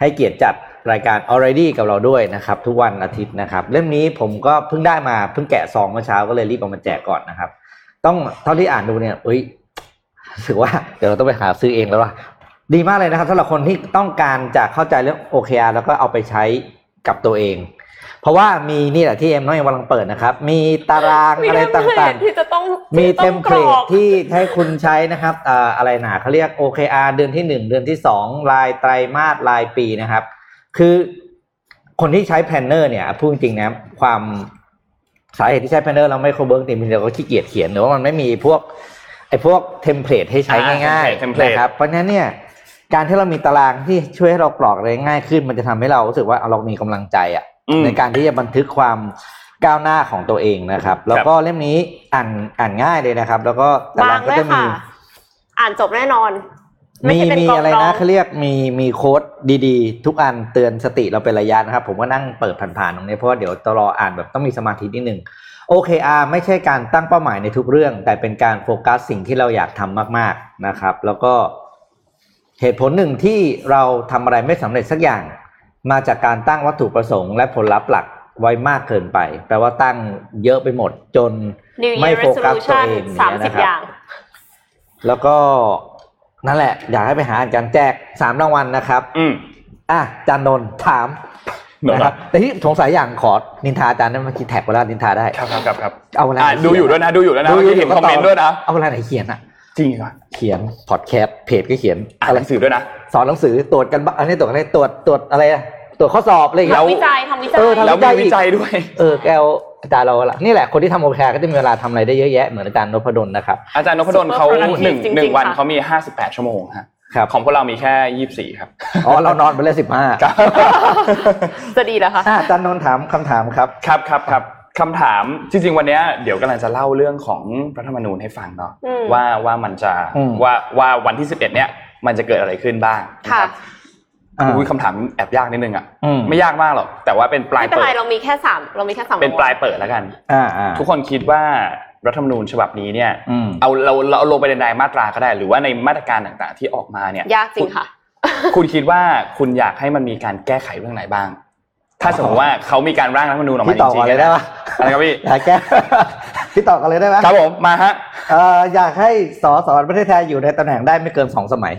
ให้เกียรติจัดรายการ Already กับเราด้วยนะครับทุกวันอาทิตย์นะครับเล่มนี้ผมก็เพิ่งแกะซองเมื่อเช้าก็เลยรีบเอามาแจกก่อนนะครับต้องเท่าที่อ่านดูเนี่ยถือว่าเดี๋ยวเราต้องไปหาซื้อเองแล้วว่าดีมากเลยนะครับสำหรับคนที่ต้องการจะเข้าใจเรื่อง OKR แล้วก็เอาไปใช้กับตัวเองเพราะว่ามีนี่แหละที่เอ็มน้อยกำลังเปิดนะครับมีตารางอะไรต่างๆมีเทมเพลตที่ให้คุณใช้นะครับอะไรนะเขาเรียก OKR เดือนที่1เดือนที่2รายไตรมาสรายปีนะครับคือคนที่ใช้แพลนเนอร์เนี่ยพูดจริงนะความสาเหตุที่ใช้แพลนเนอร์เราไม่ครบเบิร์กเนี่ยมันก็ขี้เกียจเขียนหรือว่ามันไม่มีพวกเทมเพลตให้ใช้ง่ายๆนะครับเพราะฉะนั้นเนี่ยการที่เรามีตารางที่ช่วยให้เรากรอกอะไรง่ายขึ้นมันจะทำให้เรารู้สึกว่าเรามีกำลังใจอ่ะในการที่จะบันทึกความก้าวหน้าของตัวเองนะครับแล้วก็เล่มนี้อ่านง่ายเลยนะครับแล้วก็ตารางก็จะมีอ่านจบแน่นอนมีอะไรนะเขาเรียกมีโค้ดดีๆทุกอันเตือนสติเราเป็นระยะนะครับผมก็นั่งเปิดผ่านๆตรงนี้เพราะเดี๋ยวต้องรออ่านแบบต้องมีสมาธินิดนึงOKR ไม่ใช่การตั้งเป้าหมายในทุกเรื่องแต่เป็นการโฟกัสสิ่งที่เราอยากทำมากๆนะครับแล้วก็เหตุผลหนึ่งที่เราทำอะไรไม่สำเร็จสักอย่างมาจากการตั้งวัตถุประสงค์และผลลัพธ์หลักไว้มากเกินไปแปลว่าตั้งเยอะไปหมดจนไม่โฟกัสตัวเองนะครับแล้วก็นั่นแหละอยากให้ไปหาอาจารย์แจก3รางวัลนะครับอาจารย์นนท์ถามนะครับแต่ที่สงสัยอย่างขอนินทาอาจารย์นั้นมาคิดแท็กเวลานินทาได้ครับเอาเวลาดูอยู่ด้วยนะเห็นคอมเมนต์ด้วยนะเอาเวลาไหนเขียนอ่ะจริงป่ะเขียนพอดแคสต์เพจก็เขียนอ่านหนังสือด้วยนะสอนหนังสือตรวจกันอันนี้ตรวจอะไรตรวจอะไรอ่ะตรวจข้อสอบอะไรอย่างเงี้ยทำวิจัยแล้วมีวิจัยด้วยแกวอาจารย์เราล่ะนี่แหละคนที่ทำโอเคก็จะมีเวลาทำอะไรได้เยอะแยะเหมือนอาจารย์นพดลนะครับอาจารย์นพดลเขา1วันเขามี58ชั่วโมงฮะของพวกเรามีแค่24ครับอ๋อเรานอนไปเลย15ครับจะดีเหรอคะอาจารย์นนท์ถามคำถามครับคำถามจริงๆวันนี้เดี๋ยวกำลังจะเล่าเรื่องของรัฐธรรมนูญให้ฟังเนาะว่ามันจะว่าวันที่11เนี้ยมันจะเกิดอะไรขึ้นบ้างครับคำถามแอบยากนิดนึงอ่ะไม่ยากมากหรอกแต่ว่าเป็นปลายเปิดเรามีแค่3เป็นปลายเปิดแล้วกันทุกคนคิดว่ารัฐธรรมนูญฉบับนี้เนี่ยเอาเราลงไปในรายมาตราก็ได้หรือว่าในมาตรการต่างๆที่ออกมาเนี่ยยากจริงค่ะคุณคิดว่าคุณอยากให้มันมีการแก้ไขเรื่องไหนบ้าง ถ้าสมมติว่าเขามีการร่างรัฐธรรมนูญออกมาจริงๆได้ป่ะอะไรครับพี่แกพี่ต่อกันเลยได้มั้ยครับผมมาฮะอยากให้สสประเทศไทยอยู่ในตำแหน่งได้ไม่เกิน2สมัย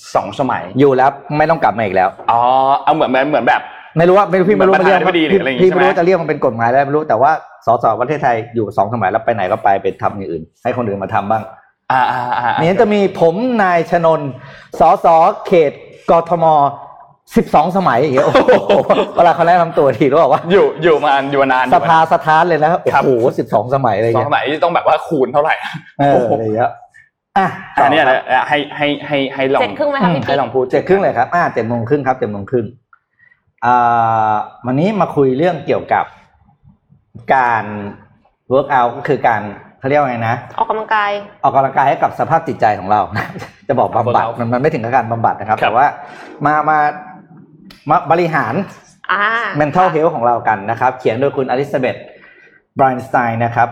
2สมัยอยู่แล้วไม่ต้องกลับมาอีกแล้วอ๋อเอาเหมือนแบบไม่รู้ว่าพี่ไม่รู้มันเรียกพี่ไม่รู้จะเรียกมันเป็นกฎหมายแล้วไม่รู้แต่ว่าสสประเทศไทยอยู่2สมัยแล้วไปไหนก็ไปทำอย่างอื่นให้คนอื่นมาทำบ้างเนี่ยจะมีผมนายชนนสสเขตกทม12สมัยอย่างเงี้ยโอ้โหเวลาเขาแนะนำตัวทีรู้ป่าวว่าอยู่มานานสภาสถานเลยนะครับโอ้โห12สมัยอะไรเงี้ยสมัยที่ต้องแบบว่าคูณเท่าไหร่อะไรเงี้ยอันนี้ให้ลองเจ็ดครึ่งไหมครับให้ลองพูดเจ็ดครึ่งเลยครับเจ็ดโมงครึ่งครับเจ็ดโมงครึ่งวันนี้มาคุยเรื่องเกี่ยวกับการ work out ก็คือการเขาเรียกว่าไงนะออกกำลังกายให้กับสภาพจิตใจของเราจะบอกบำบัดมันไม่ถึงกับการบำบัดนะครับแต่ว่ามาบริหาร mental health ของเรากันนะครับเขียนโดยคุณอลิซาเบธไบรน์สไตน์นะครับ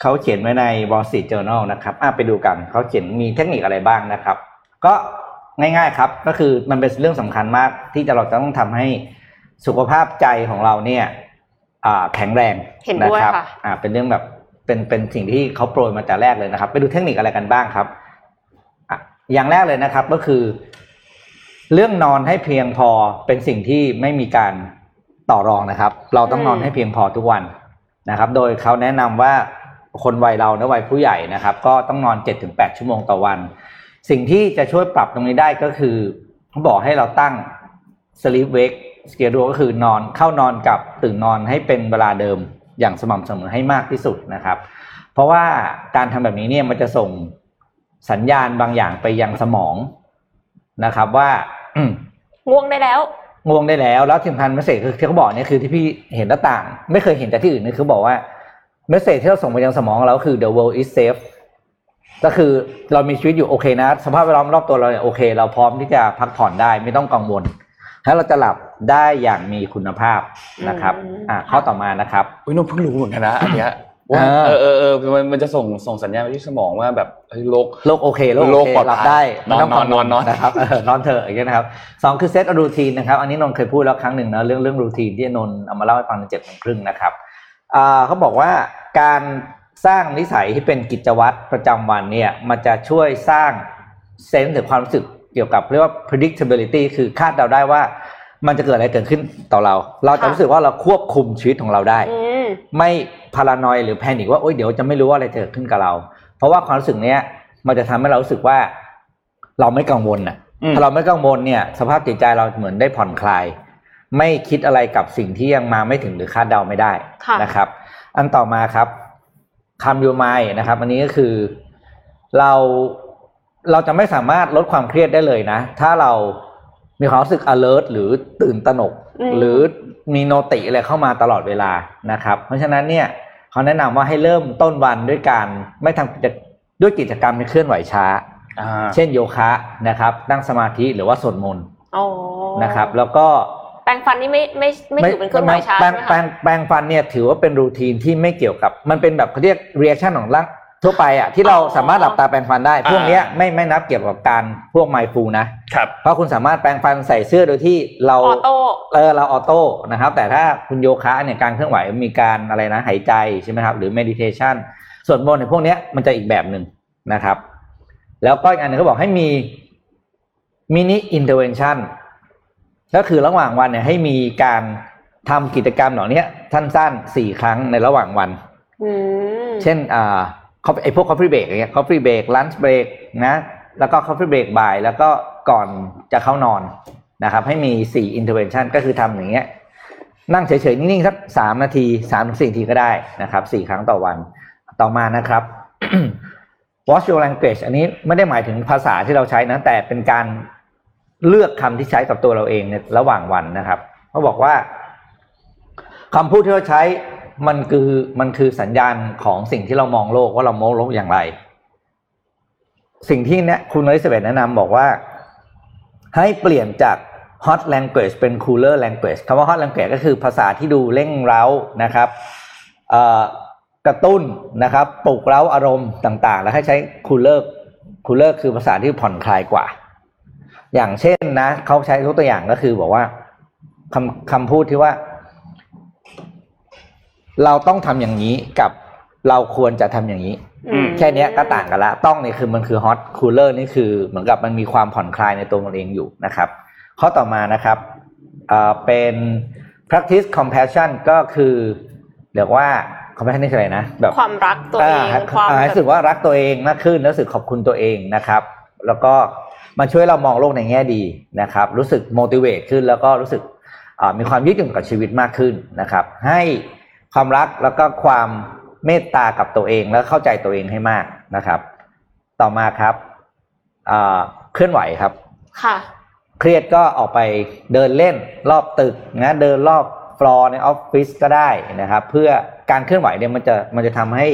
เขาเขียนไว้ใน Wall Street Journal นะครับไปดูกันเขาเขียนมีเทคนิคอะไรบ้างนะครับก็ง่ายๆครับก็คือมันเป็นเรื่องสำคัญมากที่เราจะต้องทำให้สุขภาพใจของเราเนี่ยแข็งแรงนะครับเป็นเรื่องแบบเป็นสิ่งที่เขาโปรยมาแต่แรกเลยนะครับไปดูเทคนิคอะไรกันบ้างครับอย่างแรกเลยนะครับก็คือเรื่องนอนให้เพียงพอเป็นสิ่งที่ไม่มีการต่อรองนะครับเราต้องนอนให้เพียงพอทุกวันนะครับโดยเขาแนะนำว่าคนวัยเราและวัยผู้ใหญ่นะครับก็ต้องนอน 7-8 ชั่วโมงต่อวันสิ่งที่จะช่วยปรับตรงนี้ได้ก็คือเขาบอกให้เราตั้ง sleep wake schedule ก็คือนอนเข้านอนกับตื่นนอนให้เป็นเวลาเดิมอย่างสม่ำเสมอให้มากที่สุดนะครับเพราะว่าการทำแบบนี้เนี่ยมันจะส่งสัญญาณบางอย่างไปยังสมองนะครับว่าง่วงได้แล้วแล้วที่สำคัญเมสเสจที่เขาบอกเนี่ยคือที่พี่เห็นต่างไม่เคยเห็นจากที่อื่นนี่คือบอกว่าเมสเสจที่เราส่งไปยังสมองเราคือ the world is safe ก็คือเรามีชีวิตอยู่โอเคนะสภาพแวดล้อมรอบตัวเราเนี่ยโอเคเราพร้อมที่จะพักผ่อนได้ไม่ต้องกังวลถ้าเราจะหลับได้อย่างมีคุณภาพนะครับข้อต่อมานะครับอุ้ยน้องเพิ่งรู้เหมือนกันนะอันเนี้ยว่ามันจะส่งสัญญาณไปที่สมองว่าแบบโลกโอเคปลอดภัยได้นอนนะครับนอนเถอะอย่างเงี้ยนะครับ2คือเซตรูทีนนะครับอันนี้นนท์เคยพูดแล้วครั้งหนึ่งนะเรื่องรูทีนที่นนท์เอามาเล่าให้ฟังใน 7:30 นนะครับเขาบอกว่าการสร้างนิสัยที่เป็นกิจวัตรประจำวันเนี่ยมันจะช่วยสร้างเซนส์ถึงความรู้สึกเกี่ยวกับเรียกว่า predictability คือคาดเดาได้ว่ามันจะเกิดอะไรเกิดขึ้นต่อเราเราจะรู้สึกว่าเราควบคุมชีวิตของเราได้ไม่พารานอยหรือแพนิคว่าโอ๊ยเดี๋ยวจะไม่รู้ว่าอะไรจะเกิดขึ้นกับเราเพราะว่าความรู้สึกเนี้ยมันจะทำให้เรารู้สึกว่าเราไม่กังวลน่ะถ้าเราไม่กังวลเนี่ยสภาพจิตใจเราเหมือนได้ผ่อนคลายไม่คิดอะไรกับสิ่งที่ยังมาไม่ถึงหรือคาดเดาไม่ได้นะครับอันต่อมาครับcalm your mindนะครับอันนี้ก็คือเราจะไม่สามารถลดความเครียดได้เลยนะถ้าเรามีความรู้สึก alert หรือตื่นตระหนกหรือมีโนติอะไรเข้ามาตลอดเวลานะครับเพราะฉะนั้นเนี่ยเขาแนะนำว่าให้เริ่มต้นวันด้วยการไม่ทำด้วยกิจกรรมที่เคลื่อนไหวช้าเช่นโยคะนะครับนั่งสมาธิหรือว่าสวดมนต์นะครับแล้วก็แปรงฟันนี่ไม่ถือเป็นเครื่องไหวช้าใช่ไหมคะแปรงฟันเนี่ยถือว่าเป็นรูทีนที่ไม่เกี่ยวกับมันเป็นแบบเขาเรียก reaction ของร่างทั่วไปอ่ะที่เราสามารถหลับตาแปรงฟันได้พวกเนี้ยไม่นับเกี่ยวกับการพวก mindful นะครับเพราะคุณสามารถแปรงฟันใส่เสื้อโดยที่เราออโต้เราออโต้นะครับแต่ถ้าคุณโยคะเนี่ยการเคลื่อนไหวมีการอะไรนะหายใจใช่มั้ยครับหรือ meditation ส่วนบนเนี่ยพวกเนี้ยมันจะอีกแบบนึงนะครับแล้วก็อีกอันนึงเขาบอกให้มี mini intervention ก็คือระหว่างวันเนี่ยให้มีการทำกิจกรรมเหล่านี้สั้นๆ4ครั้งในระหว่างวันเช่นไอ้พวก coffee break อย่างเงี้ย coffee break lunch break นะแล้วก็ coffee break บ่ายแล้วก็ก่อนจะเข้านอนนะครับให้มี4 intervention ก็คือทำอย่างเงี้ยนั่งเฉยๆนิ่งๆสัก3นาที 3-4 นาทีก็ได้นะครับ4ครั้งต่อวันต่อมานะครับ watch your language อันนี้ไม่ได้หมายถึงภาษาที่เราใช้นะแต่เป็นการเลือกคำที่ใช้กับตัวเราเองในระหว่างวันนะครับเขาบอกว่าคำพูดที่เราใช้มันคือสัญญาณของสิ่งที่เรามองโลกว่าเรามองโลกอย่างไรสิ่งที่เนี่ยคุณอลิซาเบธแนะนำบอกว่าให้เปลี่ยนจาก hot language เป็น cooler language คำว่า hot language ก็คือภาษาที่ดูเร่งเร้านะครับกระตุ้นนะครับปลุกเร้าอารมณ์ต่างๆแล้วให้ใช้ cooler คือภาษาที่ผ่อนคลายกว่าอย่างเช่นนะเขาใช้ตัวอย่างก็คือบอกว่าคำพูดที่ว่า เราต้องทำอย่างนี้กับเราควรจะทำอย่างนี้แค่นี้ก็ต่างกันละต้องเนี่ยคือมันคือฮอตคูลเลอร์นี่คือเหมือนกับมันมีความผ่อนคลายในตัวมันเองอยู่นะครับข้อต่อมานะครับเป็น practice compassion ก็คือเรียกว่า compassion นี่คืออะไรนะแบบความรักตัวเองความรู้สึกว่ารักตัวเองมากขึ้นรู้สึกขอบคุณตัวเองนะครับแล้วก็มันช่วยเรามองโลกในแง่ดีนะครับรู้สึก motivate ขึ้นแล้วก็รู้สึกมีความยึดติดกับชีวิตมากขึ้นนะครับให้ความรักแล้วก็ความเมตตากับตัวเองและเข้าใจตัวเองให้มากนะครับต่อมาครับเคลื่อนไหวครับค่ะเครียดก็ออกไปเดินเล่นรอบตึกนะเดินรอบฟลอร์ในออฟฟิศก็ได้นะครับเพื่อการเคลื่อนไหวเนี่ยมันจะทำให้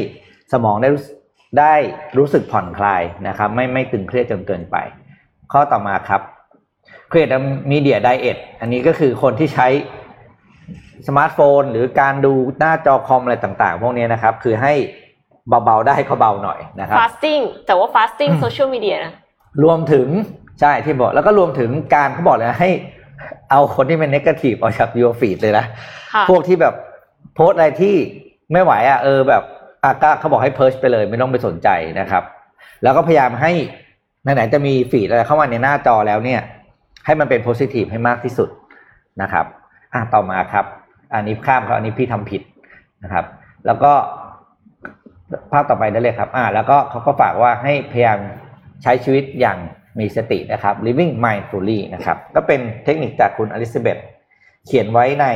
สมองได้รู้สึกผ่อนคลายนะครับไม่ตึงเครียดจนเกินไปข้อต่อมาครับ Create Media Diet อันนี้ก็คือคนที่ใช้สมาร์ทโฟนหรือการดูหน้าจอคอมอะไรต่างๆพวกนี้นะครับคือให้เบาๆได้ก็เบาหน่อยนะครับ Fasting แต่ว่า Fasting Social Media นะรวมถึงใช่ที่บอกแล้วก็รวมถึงการเขาบอกเลยให้เอาคนที่เป็น Negative ออกจาก Your Feed เลยนะพวกที่แบบโพสอะไรที่ไม่ไหวอ่ะแบบก็เขาบอกให้ Purge ไปเลยไม่ต้องไปสนใจนะครับแล้วก็พยายามให้ไหนๆจะมีฟีดอะไรเข้ามาในหน้าจอแล้วเนี่ยให้มันเป็นโพสิทีฟให้มากที่สุดนะครับต่อมาครับอันนี้ข้ามครับอันนี้พี่ทำผิดนะครับแล้วก็ภาพต่อไปได้เลยครับแล้วก็เขาก็ฝากว่าให้พยายามใช้ชีวิตอย่างมีสตินะครับ living mindfully นะครับก็เป็นเทคนิคจากคุณอลิซาเบธเขียนไว้ใน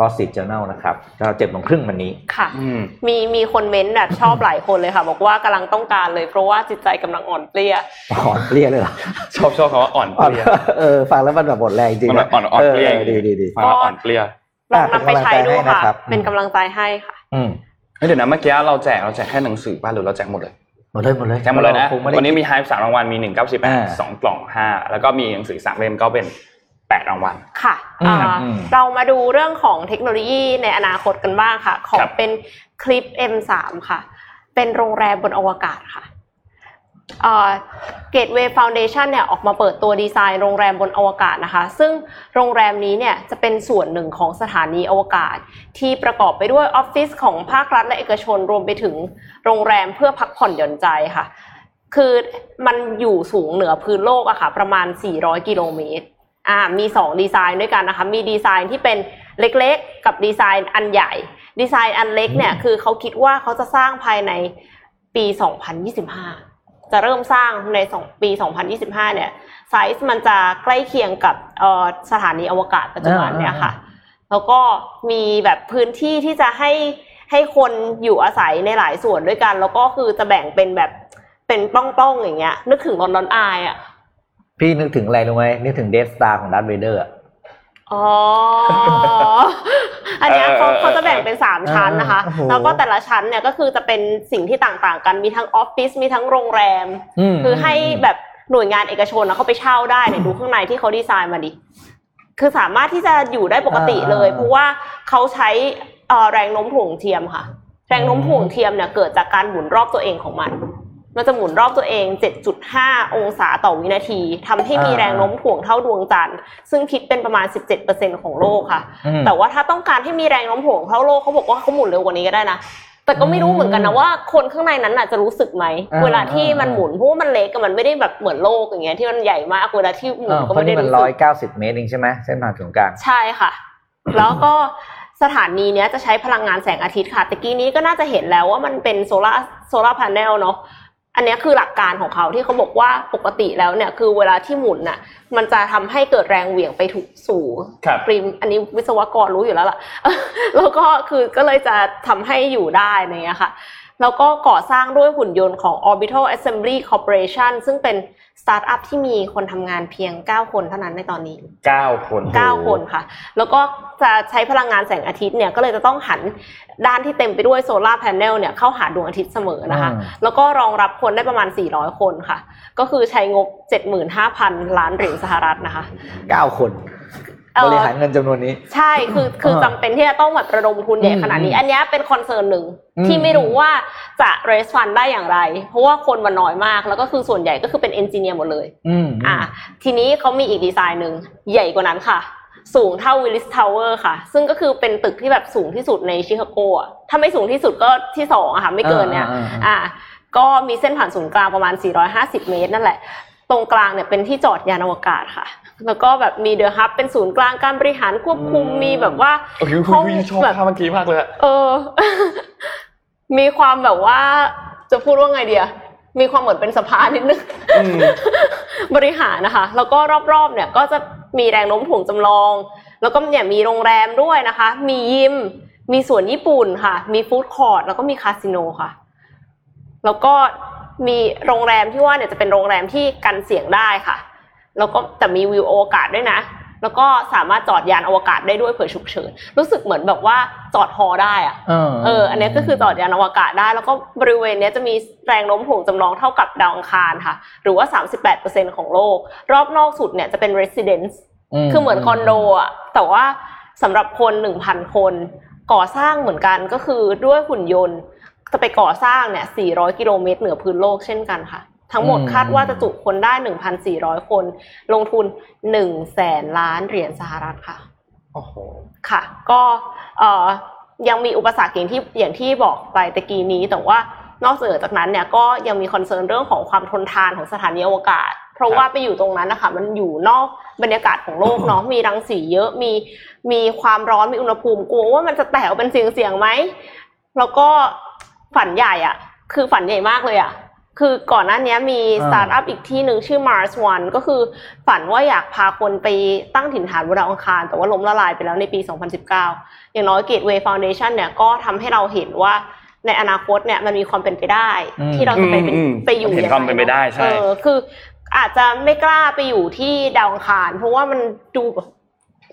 Profit Journal นะครับเรา7:30 วันนี้ค่ะมีคนเม้นต์ชอบหลายคนเลยค่ะบอกว่ากำลังต้องการเลยเพราะว่าจิตใจกำลังอ่อนเปลี้ยเลยเหรอชอบคำว่าอ่อนเปลี้ยฟังแล้วมันแบบหมดแรงจริงมันอ่อนเปลี้ยดีๆฟังแล้วอ่อนเปลี้ยลองนำไปใช้ดูค่ะเป็นกำลังใจให้ค่ะเดี๋ยวนะเมื่อกี้เราแจกแค่หนังสือป่ะหรือเราแจกหมดเลยหมดเลยแจกหมดเลยนะวันนี้มีไฮ3รางวัลมี198 2กล่อง5แล้วก็มีหนังสือ3เล่มก็เป็น8รางวัลค่ะเรามาดูเรื่องของเทคโนโลยีในอนาคตกันบ้างค่ะขอเป็นคลิป M3 ค่ะเป็นโรงแรมบนอวกาศค่ะGateway Foundation เนี่ยออกมาเปิดตัวดีไซน์โรงแรมบนอวกาศนะคะซึ่งโรงแรมนี้เนี่ยจะเป็นส่วนหนึ่งของสถานีอวกาศที่ประกอบไปด้วยออฟฟิศของภาครัฐและเอกชนรวมไปถึงโรงแรมเพื่อพักผ่อนหย่อนใจค่ะคือมันอยู่สูงเหนือพื้นโลกอะค่ะประมาณ400กิโลเมตรมี2ดีไซน์ด้วยกันนะคะมีดีไซน์ที่เป็นเล็กๆกับดีไซน์อันใหญ่ดีไซน์อันเล็กเนี่ยคือเขาคิดว่าเขาจะสร้างภายในปี2025จะเริ่มสร้างในปี2025เนี่ยไซส์มันจะใกล้เคียงกับสถานีอวกาศปัจจุบันเนี่ยค่ะแล้วก็มีแบบพื้นที่ที่จะให้คนอยู่อาศัยในหลายส่วนด้วยกันแล้วก็คือจะแบ่งเป็นแบบเป็นป้องๆอย่างเงี้ยนึกถึงลอนดอนไออ่ะพี่นึกถึงอะไรรู้ไหมนึกถึงเดธสตาร์ของดาร์ธเวเดอร์อ๋ออันนี้เขาจะแบ่งเป็น3ชั้นนะคะแล้วก็แต่ละชั้นเนี่ยก็คือจะเป็นสิ่งที่ต่างๆกันมีทั้งออฟฟิศมีทั้งโรงแรมคือให้แบบหน่วยงานเอกชนเขาไปเช่าได้เนี่ยดูข้างในที่เขาดีไซน์มาดิคือสามารถที่จะอยู่ได้ปกติเลยเพราะว่าเขาใช้แรงโน้มถ่วงเทียมค่ะแรงโน้มถ่วงเทียมเนี่ยเกิดจากการหมุนรอบตัวเองของมันจะหมุนรอบตัวเอง 7.5 องศาต่อวินาทีทำให้มีแรงโน้มถ่วงเท่าดวงจันทร์ซึ่งคิดเป็นประมาณ 17% ของโลกค่ะแต่ว่าถ้าต้องการให้มีแรงโน้มถ่วงเท่าโลกเขาบอกว่าเขาหมุนเร็วกว่านี้ก็ได้นะแต่ก็ไม่รู้เหมือนกันนะว่าคนข้างในนั้นน่ะจะรู้สึกไหมเวลาที่มันหมุนเพราะว่ามันเล็กมันไม่ได้แบบเหมือนโลกอย่างเงี้ยที่มันใหญ่มากเวลาที่หมุนก็ไม่ได้รู้สึกมัน190 เมตรเองใช่มั้ยเส้นผ่าศูนย์กลางใช่ค่ะแล้วก็สถานีเนี้ยจะใช้พลังงานแสงอาทิตย์ค่ะตะกี้นี้ก็น่าจะเห็นแล้วว่ามันเป็นโซล่าพาเนลเนาะอันนี้คือหลักการของเขาที่เขาบอกว่าปกติแล้วเนี่ยคือเวลาที่หมุนน่ะมันจะทำให้เกิดแรงเหวี่ยงไปถูกสู่ปริมอันนี้วิศวกรรู้อยู่แล้วล่ะแล้วก็คือก็เลยจะทำให้อยู่ได้เนี่ยค่ะแล้วก็ก่อสร้างด้วยหุ่นยนต์ของ Orbital Assembly Corporation ซึ่งเป็นสตาร์ทอัพที่มีคนทำงานเพียง9คนเท่านั้นในตอนนี้9คนค่ะแล้วก็จะใช้พลังงานแสงอาทิตย์เนี่ยก็เลยจะต้องหันด้านที่เต็มไปด้วยโซลาร์แผงเนี่ยเข้าหาดวงอาทิตย์เสมอนะคะแล้วก็รองรับคนได้ประมาณ400คนค่ะก็คือใช้งบ 75,000 ล้านเหรียญสหรัฐนะคะ9คนบริหารเงินจำนวนนี้ใช่คือจำเป็นที่จะต้องแบบระดมทุนใหญ่ขนาดนี้อันนี้เป็นคอนเซิร์นหนึ่งที่ไม่รู้ว่าจะเรสฟันได้อย่างไรเพราะว่าคนมันน้อยมากแล้วก็คือส่วนใหญ่ก็คือเป็นเอนจิเนียร์หมดเลยทีนี้เขามีอีกดีไซน์หนึ่งใหญ่กว่านั้นค่ะ สูงเท่า Willis Tower ค่ะซึ่งก็คือเป็นตึกที่แบบสูงที่สุดในชิคาโกอ่ะถ้าไม่สูงที่สุดก็ที่2อ่ะค่ะไม่เกินเนี่ยก็มีเส้นผ่านศูนย์กลางประมาณ450เมตรนั่นแหละตรงกลางเนี่ยเป็นที่จอดยานอวกาศค่ะแล้วก็แบบมีเดอะฮับเป็นศูนย์กลางการบริหารควบคุมมีแบบว่าห้องแบบเมื่อกี้มากเลยมีความแบบว่าจะพูดว่าไงดีอ่ะมีความเหมือนเป็นสภานิดนึงบริหารนะคะแล้วก็รอบๆเนี่ยก็จะมีแรงโน้มถ่วงจำลองแล้วก็เนี่ยมีโรงแรมด้วยนะคะมียิมมีสวนญี่ปุ่นค่ะมีฟู้ดคอร์ทแล้วก็มีคาสิโนค่ะแล้วก็มีโรงแรมที่ว่าเนี่ยจะเป็นโรงแรมที่กันเสียงได้ค่ะแล้วก็แต่มีวิวอวกาศด้วยนะแล้วก็สามารถจอดยานอวกาศได้ด้วยเผื่อฉุกเฉินรู้สึกเหมือนแบบว่าจอดฮอได้อ่ะอันนี้ก็คือจอดยานอวกาศได้แล้วก็บริเวณนี้จะมีแรงโน้มถ่วงจำลองเท่ากับดาวอังคารค่ะหรือว่า 38% ของโลกรอบนอกสุดเนี่ยจะเป็น residence คือเหมือนคอนโดอ่ะแต่ว่าสำหรับคน 1,000 คนก่อสร้างเหมือนกันก็คือด้วยหุ่นยนต์จะไปก่อสร้างเนี่ย400กิโลเมตรเหนือพื้นโลกเช่นกันค่ะทั้งหมดคาดว่าจะจุคนได้ 1,400 คนลงทุน 100,000 ล้านเหรียญสหรัฐค่ะโอ้โหค่ะก็ยังมีอุปสรรคอย่างที่บอกไปตะกี้นี้แต่ว่านอกจากนั้นเนี่ยก็ยังมีคอนเซิร์นเรื่องของความทนทานของสถานีอวกาศเพราะว่าไปอยู่ตรงนั้นนะคะมันอยู่นอกบรรยากาศของโลกเนาะมีรังสีเยอะมีความร้อนมีอุณหภูมิกลัวว่ามันจะแตกเป็นเสียงมั้ยแล้วก็ฝันใหญ่อ่ะคือฝันใหญ่มากเลยอ่ะคือก่อนหน้านี้มีสตาร์ทอัพอีกที่นึงชื่อ Mars One ก็คือฝันว่าอยากพาคนไปตั้งถิ่นฐานบนดาวอังคารแต่ว่าล้มละลายไปแล้วในปี 2019 อย่างน้อย Gateway Foundation เนี่ยก็ทำให้เราเห็นว่าในอนาคตเนี่ยมันมีความเป็นไปได้ที่เราจะไปอยู่อย่างนั้นเป็นไปได้ใช่คืออาจจะไม่กล้าไปอยู่ที่ดาวอังคารเพราะว่ามันดู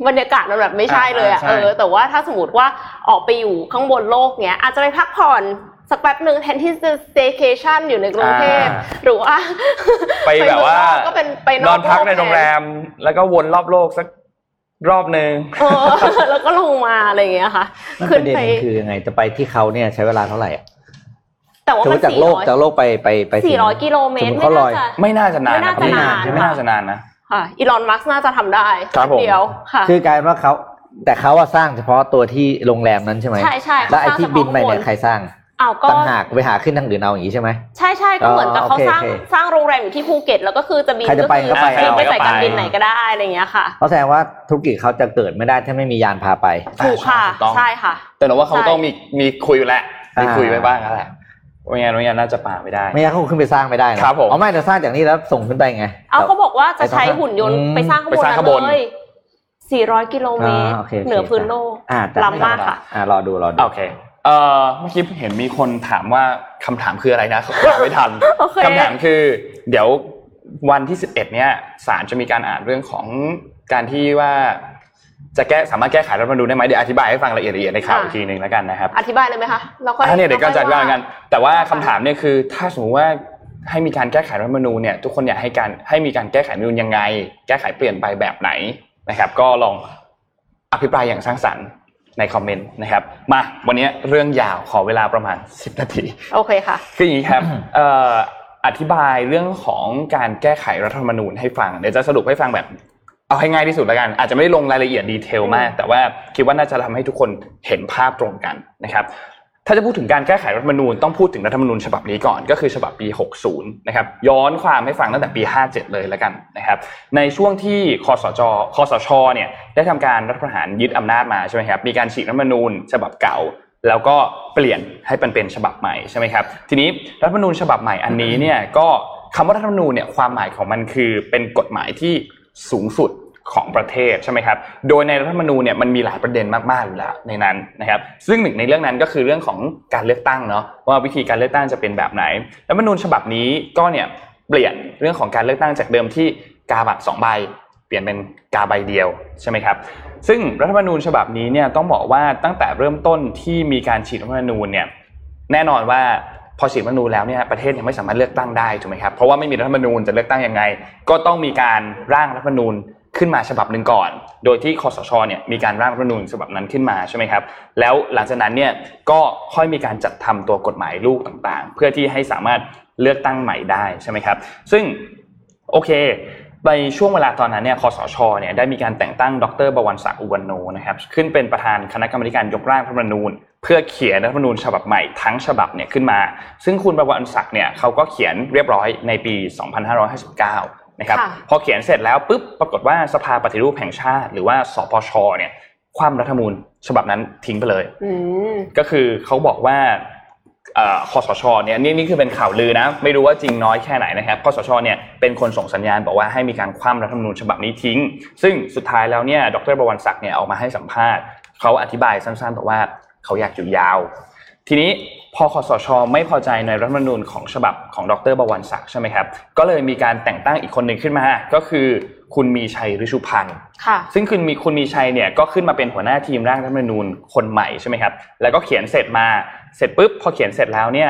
บรรยากาศมันแบบไม่ใช่เลยอ่ะแต่ว่าถ้าสมมติว่าออกไปอยู่ข้างบนโลกเงี้ยอาจจะไปพักผ่อนสักแป๊บนึงแทนที่จะ staycation อยู่ในกรุงเทพหรือว่าไปแบบว่าก็เป็นไปนอนพักในโรงแรมแล้วก็วนรอบโลกสักรอบนึงแล้วก็ลงมาอะไรอย่างเงี้ยค่ะขึ้นไปคือยังไงจะไปที่เขาเนี่ยใช้เวลาเท่าไหร่อ่ะแต่ว่ามันจากโลกไป400กิโลเมตรไม่น่าจะนานนะค่ะอีลอนมัสก์น่าจะทำได้เดียวค่ะคือกลายว่าเขาแต่เขาว่าสร้างเฉพาะตัวที่โรงแรมนั้นใช่มั้ยแล้วไอ้ที่บินไปเนี่ยใครสร้างตั้งหากไปหาขึ้นทางอื่นเอาอย่างนี้ใช่ไหมใช่ๆก็เหมือนกับเขาสร้างโรงแรมอยู่ที่ภูเก็ตแล้วก็คือจะบินก็ไปใส่การบินไหนก็ได้อะไรอย่างเงี้ยค่ะก็แสดงว่าธุรกิจเขาจะเกิดไม่ได้ถ้าไม่มียานพาไปถูกค่ะใช่ค่ะแต่เราว่าเขาต้องมีคุยอยู่แล้วมีคุยไปบ้างแล้วแหละไม่งั้นน่าจะป่าไม่ได้ไม่งั้นเขาขึ้นไปสร้างไม่ได้นะครับผมเอาไม่แต่สร้างจากนี้แล้วส่งขึ้นไปไงเขาบอกว่าจะใช้หุ่นยนต์ไปสร้างข้างบนเลย400กิโลเมตรเหนือพื้นโลกล้ำมากค่ะรอดูโอเคเมื่อกี้เห็นมีคนถามว่าคำถามคืออะไรนะตอบไม่ทัน คำถามคือเดี๋ยววันที่11เนี้ยศาลจะมีการอ่านเรื่องของการที่ว่าจะสามารถแก้ไขรัฐธรรมนูญได้ไหมเดี๋ยวอธิบายให้ฟังละเอียดในข่าวอีกทีนึงแล้วกันนะครับอธิบายเลยไหมคะเราค่อยเดี๋ยวก็จัดว่ากันแต่ว่าคำถามเนี่ยคือถ้าสมมติว่าให้มีการแก้ไขรัฐธรรมนูญเนี่ยทุกคนอยากให้มีการแก้ไขรัฐธรรมนูญยังไงแก้ไขเปลี่ยนไปแบบไหนนะครับก็ลองอภิปรายอย่างสร้างสรรค์ในคอมเมนต์นะครับมาวันนี้เรื่องยาวขอเวลาประมาณ10นาทีโอเคค่ะคืออย่างนี้ครับอธิบายเรื่องของการแก้ไขรัฐธรรมนูญให้ฟังเดี๋ยวจะสรุปให้ฟังแบบเอาให้ง่ายที่สุดแล้วกันอาจจะไม่ได้ลงรายละเอียดดีเทลมากแต่ว่าคิดว่าน่าจะทำให้ทุกคนเห็นภาพตรงกันนะครับถ้าจะพูดถึงการแก้ไขรัฐธรรมนูญต้องพูดถึงรัฐธรรมนูญฉบับนี้ก่อนก็คือฉบับปี60นะครับย้อนความให้ฟังตั้งแต่ปี57เลยแล้วกันนะครับในช่วงที่คสชเนี่ยได้ทำการรัฐประหารยึดอำนาจมาใช่มั้ยครับมีการฉีกรัฐธรรมนูญฉบับเก่าแล้วก็เปลี่ยนให้เป็นฉบับใหม่ใช่มั้ยครับทีนี้รัฐธรรมนูญฉบับใหม่อันนี้เนี่ยก็คำว่ารัฐธรรมนูญเนี่ยความหมายของมันคือเป็นกฎหมายที่สูงสุดของประเทศใช่ไหมครับโดยในรัฐธรรมนูญเนี่ยมันมีหลายประเด็นมากๆอยู่แล้วในนั้นนะครับซึ่งหนึ่งในเรื่องนั้นก็คือเรื่องของการเลือกตั้งเนาะว่าวิธีการเลือกตั้งจะเป็นแบบไหนรัฐธรรมนูญฉบับนี้ก็เนี่ยเปลี่ยนเรื่องของการเลือกตั้งจากเดิมที่กาบัตร2ใบเปลี่ยนเป็นกาใบเดียวใช่ไหมครับซึ่งรัฐธรรมนูญฉบับนี้เนี่ยต้องบอกว่าตั้งแต่เริ่มต้นที่มีการฉีกรัฐธรรมนูญเนี่ยแน่นอนว่าพอฉีกรัฐธรรมนูญแล้วเนี่ยประเทศยังไม่สามารถเลือกตั้งได้ถูกไหมครับเพราะว่าไม่มีรัฐธรรมนูญจะเลือกตั้งยังไงก็ต้องมีการร่างรัฐธรรมนูญขึ้นมาฉบับนึงก่อนโดยที่คสชเนี่ยมีการร่างรัฐธรรมนูญฉบับนั้นขึ้นมาใช่มั้ยครับแล้วหลังจากนั้นเนี่ยก็ค่อยมีการจัดทำตัวกฎหมายลูกต่างๆเพื่อที่ให้สามารถเลือกตั้งใหม่ได้ใช่มั้ยครับซึ่งโอเค ในช่วงเวลาตอนนั้นเนี่ยคสช.เนี่ยได้มีการแต่งตั้งดร.บวรศักดิ์อุวรรณโนนะครับขึ้นเป็นประธานคณะกรรมการยกร่างรัฐธรรมนูญเพื่อเขียนรัฐธรรมนูญฉบับใหม่ทั้งฉบับเนี่ยขึ้นมาซึ่งคุณบวรศักดิ์เนี่ยเขาก็เขียนเรียบร้อยในปี2559นะครับพอเขียนเสร็จแล้วปุ๊บปรากฏว่าสภาปฏิรูปแห่งชาติหรือว่าสปช.เนี่ยคว่ำรัฐธรรมนูญฉบับนั้นทิ้งไปเลยก็คือเขาบอกว่าคสช.เนี่ยนี่คือเป็นข่าวลือนะไม่รู้ว่าจริงน้อยแค่ไหนนะครับคสช.เนี่ยเป็นคนส่งสัญญาณบอกว่าให้มีการคว่ำรัฐธรรมนูญฉบับนี้ทิ้งซึ่งสุดท้ายแล้วเนี่ยดร.บวรศักดิ์เนี่ยออกมาให้สัมภาษณ์เขาอธิบายสั้นๆบอกว่าเขาอยากอยู่ยาวทีนี้พอคสช.ไม่พอใจในรัฐธรรมนูญของฉบับของดร.บวรศักดิ์ใช่มั้ยครับก็เลยมีการแต่งตั้งอีกคนนึงขึ้นมาก็คือคุณมีชัยฤชุพันธ์ค่ะซึ่งคุณมีชัยเนี่ยก็ขึ้นมาเป็นหัวหน้าทีมร่างรัฐธรรมนูญคนใหม่ใช่มั้ยครับแล้วก็เขียนเสร็จมาเสร็จปุ๊บพอเขียนเสร็จแล้วเนี่ย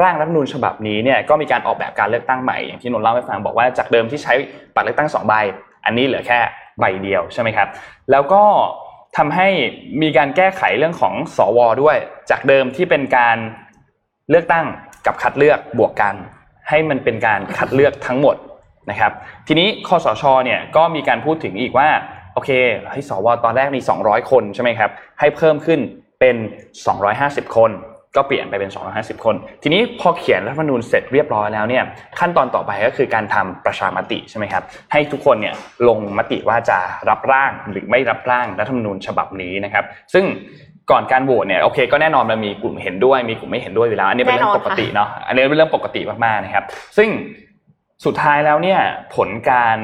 ร่างรัฐธรรมนูญฉบับนี้เนี่ยก็มีการออกแบบการเลือกตั้งใหม่อย่างที่นนท์เล่าให้ฟังบอกว่าจากเดิมที่ใช้บัตรเลือกตั้ง2ใบอันนี้เหลือแค่ใบเดียวใช่มั้ยครับแล้วก็ทำให้มีการแก้ไขเรื่องของสวด้วยจากเดิมที่เป็นการเลือกตั้งกับคัดเลือกบวกกันให้มันเป็นการคัดเลือกทั้งหมดนะครับทีนี้คสช.เนี่ยก็มีการพูดถึงอีกว่าโอเคให้สวตอนแรกมี200คนใช่ไหมครับให้เพิ่มขึ้นเป็น250คนก็เปลี่ยนไปเป็น250คนทีนี้พอเขียนรัฐธรรมนูญเสร็จเรียบร้อยแล้วเนี่ยขั้นตอนต่อไปก็คือการทำประชามติใช่ไหมครับให้ทุกคนเนี่ยลงมติว่าจะรับร่างหรือไม่รับร่างรัฐธรรมนูญฉบับนี้นะครับซึ่งก่อนการโหวตเนี่ยโอเคก็แน่นอนมันมีกลุ่มเห็นด้วยมีกลุ่มไม่เห็นด้วยอยู่แล้วอันนี้เป็นเรื่องปกติเนาะอันนี้เป็นเรื่องปกติมากๆนะครับซึ่งสุดท้ายแล้วเนี่ยผลการ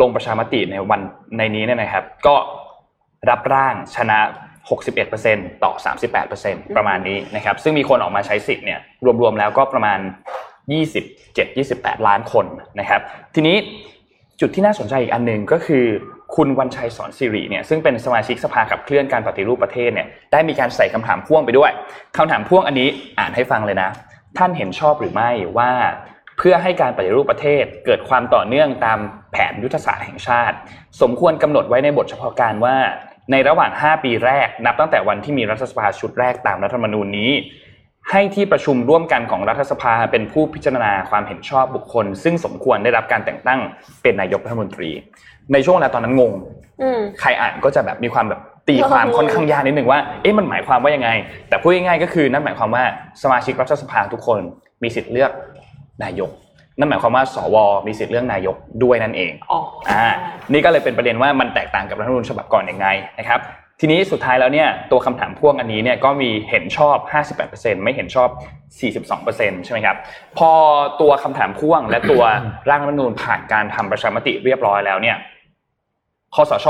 ลงประชามติในวันในนี้เนี่ยนะครับก็รับร่างชนะ61% ต่อ 38% ประมาณนี้นะครับซึ่งมีคนออกมาใช้สิทธิ์เนี่ยรวมๆแล้วก็ประมาณ27-28 ล้านคนนะครับทีนี้จุดที่น่าสนใจอีกอันนึงก็คือคุณวันชัยสอนศิริเนี่ยซึ่งเป็นสมาชิกสภาขับเคลื่อนการปฏิรูปประเทศเนี่ยได้มีการใส่คำถามพ่วงไปด้วยคำถามพ่วงอันนี้อ่านให้ฟังเลยนะท่านเห็นชอบหรือไม่ว่าเพื่อให้การปฏิรูปประเทศเกิดความต่อเนื่องตามแผนยุทธศาสตร์แห่งชาติสมควรกำหนดไว้ในบทเฉพาะการว่าในระหว่าง5ปีแรกนับตั้งแต่วันที่มีรัฐสภาชุดแรกตามรัฐธรรมนูญนี้ให้ที่ประชุมร่วมกันของรัฐสภาเป็นผู้พิจารณาความเห็นชอบบุคคลซึ่งสมควรได้รับการแต่งตั้งเป็นนายกรัฐมนตรีในช่วงเวลาตอนนั้นงงใครอ่านก็จะแบบมีความแบบตีความค่อนข้างยากนิดนึงว่าเอ๊ะมันหมายความว่ายังไงแต่พูดง่ายๆก็คือนั่นหมายความว่าสมาชิกรัฐสภาทุกคนมีสิทธิ์เลือกนายกนั่นหมายความว่าสวมีสิทธิ์เลือกนายกด้วยนั่นเองนี่ก็เลยเป็นประเด็นว่ามันแตกต่างกับรัฐธรรมนูญฉบับก่อนยังไงนะครับทีนี้สุดท้ายแล้วเนี่ยตัวคำถามพ่วงอันนี้เนี่ยก็มีเห็นชอบ 58% ไม่เห็นชอบ 42% ใช่ไหมครับพอตัวคำถามพ่วงและตัวร่างรัฐธรรมนูญผ่านการทำประชามติเรียบร้อยแล้วเนี่ยคสช.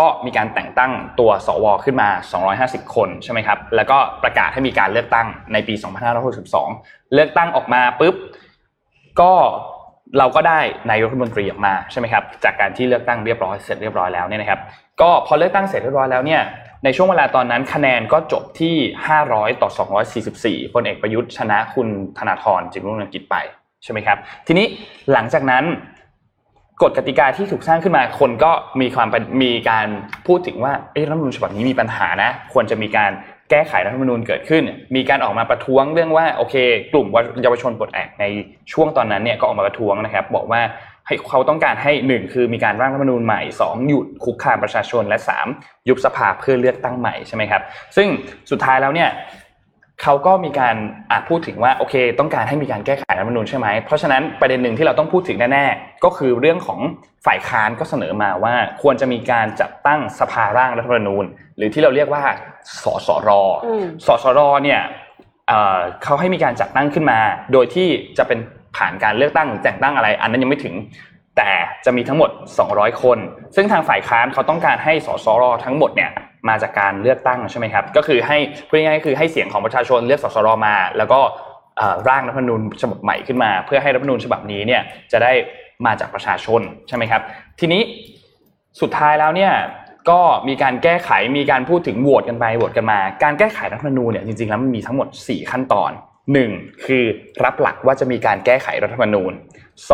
ก็มีการแต่งตั้งตัวสวขึ้นมา250คนใช่ไหมครับแล้วก็ประกาศให้มีการเลือกตั้งในปี2562เลือกตั้งออกมาปุ๊บก็เราก็ได้นายกรัฐมนตรีออกมาใช่มั้ยครับจากการที่เลือกตั้งเรียบร้อยเสร็จเรียบร้อยแล้วเนี่ยนะครับก็พอเลือกตั้งเสร็จเรียบร้อยแล้วเนี่ยในช่วงเวลาตอนนั้นคะแนนก็จบที่500ต่อ244พลเอกประยุทธ์ชนะคุณธนาธรจึงรุ่งเรืองกิจไปใช่มั้ยครับทีนี้หลังจากนั้นกฎกติกาที่ถูกสร้างขึ้นมาคนก็มีการพูดถึงว่าเอ๊ะรัฐธรรมนูญฉบับนี้มีปัญหานะควรจะมีการแก้ไขรัฐธรรมนูญเกิดขึ้นมีการออกมาประท้วงเรื่องว่าโอเคกลุ่มเยาวชนปลดแอกในช่วงตอนนั้นเนี่ยก็ออกมาประท้วงนะครับบอกว่าให้เขาต้องการให้1คือมีการร่างรัฐธรรมนูญใหม่2หยุดคุกคามประชาชนและ3ยุบสภาเพื่อเลือกตั้งใหม่ใช่มั้ยครับซึ่งสุดท้ายแล้วเนี่ยเขาก็มีการพูดถึงว่าโอเคต้องการให้มีการแก้ไขรัฐธรรมนูญใช่มั้ยเพราะฉะนั้นประเด็นนึงที่เราต้องพูดถึงแน่ๆก็คือเรื่องของฝ่ายค้านก็เสนอมาว่าควรจะมีการจัดตั้งสภาร่างรัฐธรรมนูญหรือที่เราเรียกว่าสสรสสรเนี่ยเขาให้มีการจัดตั้งขึ้นมาโดยที่จะเป็นผ่านการเลือกตั้งแต่งตั้งอะไรอันนั้นยังไม่ถึงแต่จะมีทั้งหมด200คนซึ่งทางฝ่ายค้านเขาต้องการให้สสรทั้งหมดเนี่ยมาจากการเลือกตั้งใช่มั้ยครับก็คือให้พูดง่ายๆคือให้เสียงของประชาชนเลือกสสรมาแล้วก็ร่างรัฐธรรมนูญฉบับใหม่ขึ้นมาเพื่อให้รัฐธรรมนูญฉบับนี้เนี่ยจะได้มาจากประชาชนใช่มั้ยครับทีนี้สุดท้ายแล้วเนี่ยก็มีการแก้ไขมีการพูดถึงโหวตกันไปโหวตกันมาการแก้ไขรัฐธรรมนูญเนี่ยจริงๆแล้วมันมีทั้งหมด4ขั้นตอน1คือรับหลักว่าจะมีการแก้ไขรัฐธรรมนูญ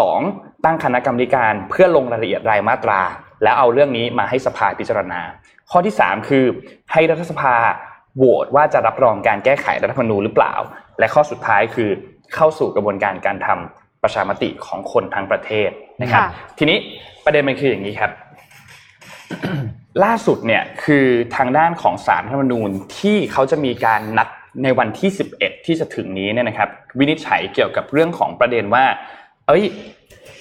2ตั้งคณะกรรมการเพื่อลงรายละเอียดรายมาตราแล้วเอาเรื่องนี้มาให้สภาพิจารณาข้อที่3คือให้รัฐสภาโหวตว่าจะรับรองการแก้ไขรัฐธรรมนูญหรือเปล่าและข้อสุดท้ายคือเข้าสู่กระบวนการทำ ประชามติของคนทั้งประเทศนะครับทีนี้ประเด็นมันคืออย่างนี้ครับ ล่าสุดเนี่ยคือทางด้านของศาลรัฐธรรมนูญที่เขาจะมีการนัดในวันที่11ที่จะถึงนี้เนี่ยนะครับวินิจฉัยเกี่ยวกับเรื่องของประเด็นว่า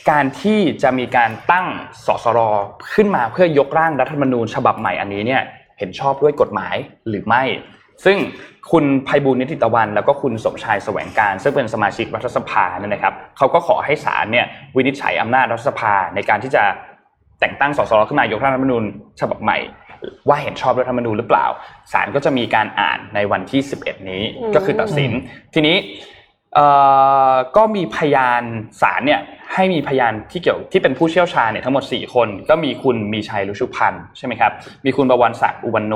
การที่จะมีการตั้งสสรขึ้นมาเพื่อยกร่างรัฐธรรมนูญฉบับใหม่อันนี้เนี่ยเห็นชอบด้วยกฎหมายหรือไม่ซึ่งคุณไพบูลย์นิติตะวันแล้วก็คุณสมชายแสวงการซึ่งเป็นสมาชิกรัฐสภาเนี่ยนะครับเขาก็ขอให้ศาลเนี่ยวินิจฉัยอำนาจรัฐสภาในการที่จะแต่งตั้งสสรขึ้นมายกร่างรัฐธรรมนูญฉบับใหม่ว่าเห็นชอบรัฐธรรมนูญหรือเปล่าศาลก็จะมีการอ่านในวันที่11นี้ก็คือตัดสินทีนี้ก็มีพยานศาลเนี่ยให้มีพยานที่เกี่ยวที่เป็นผู้เชี่ยวชาญเนี่ยทั้งหมด4คนก็มีคุณมีชัยรุชุพันธ์ใช่มั้ยครับมีคุณบวรศักดิ์อุวันโน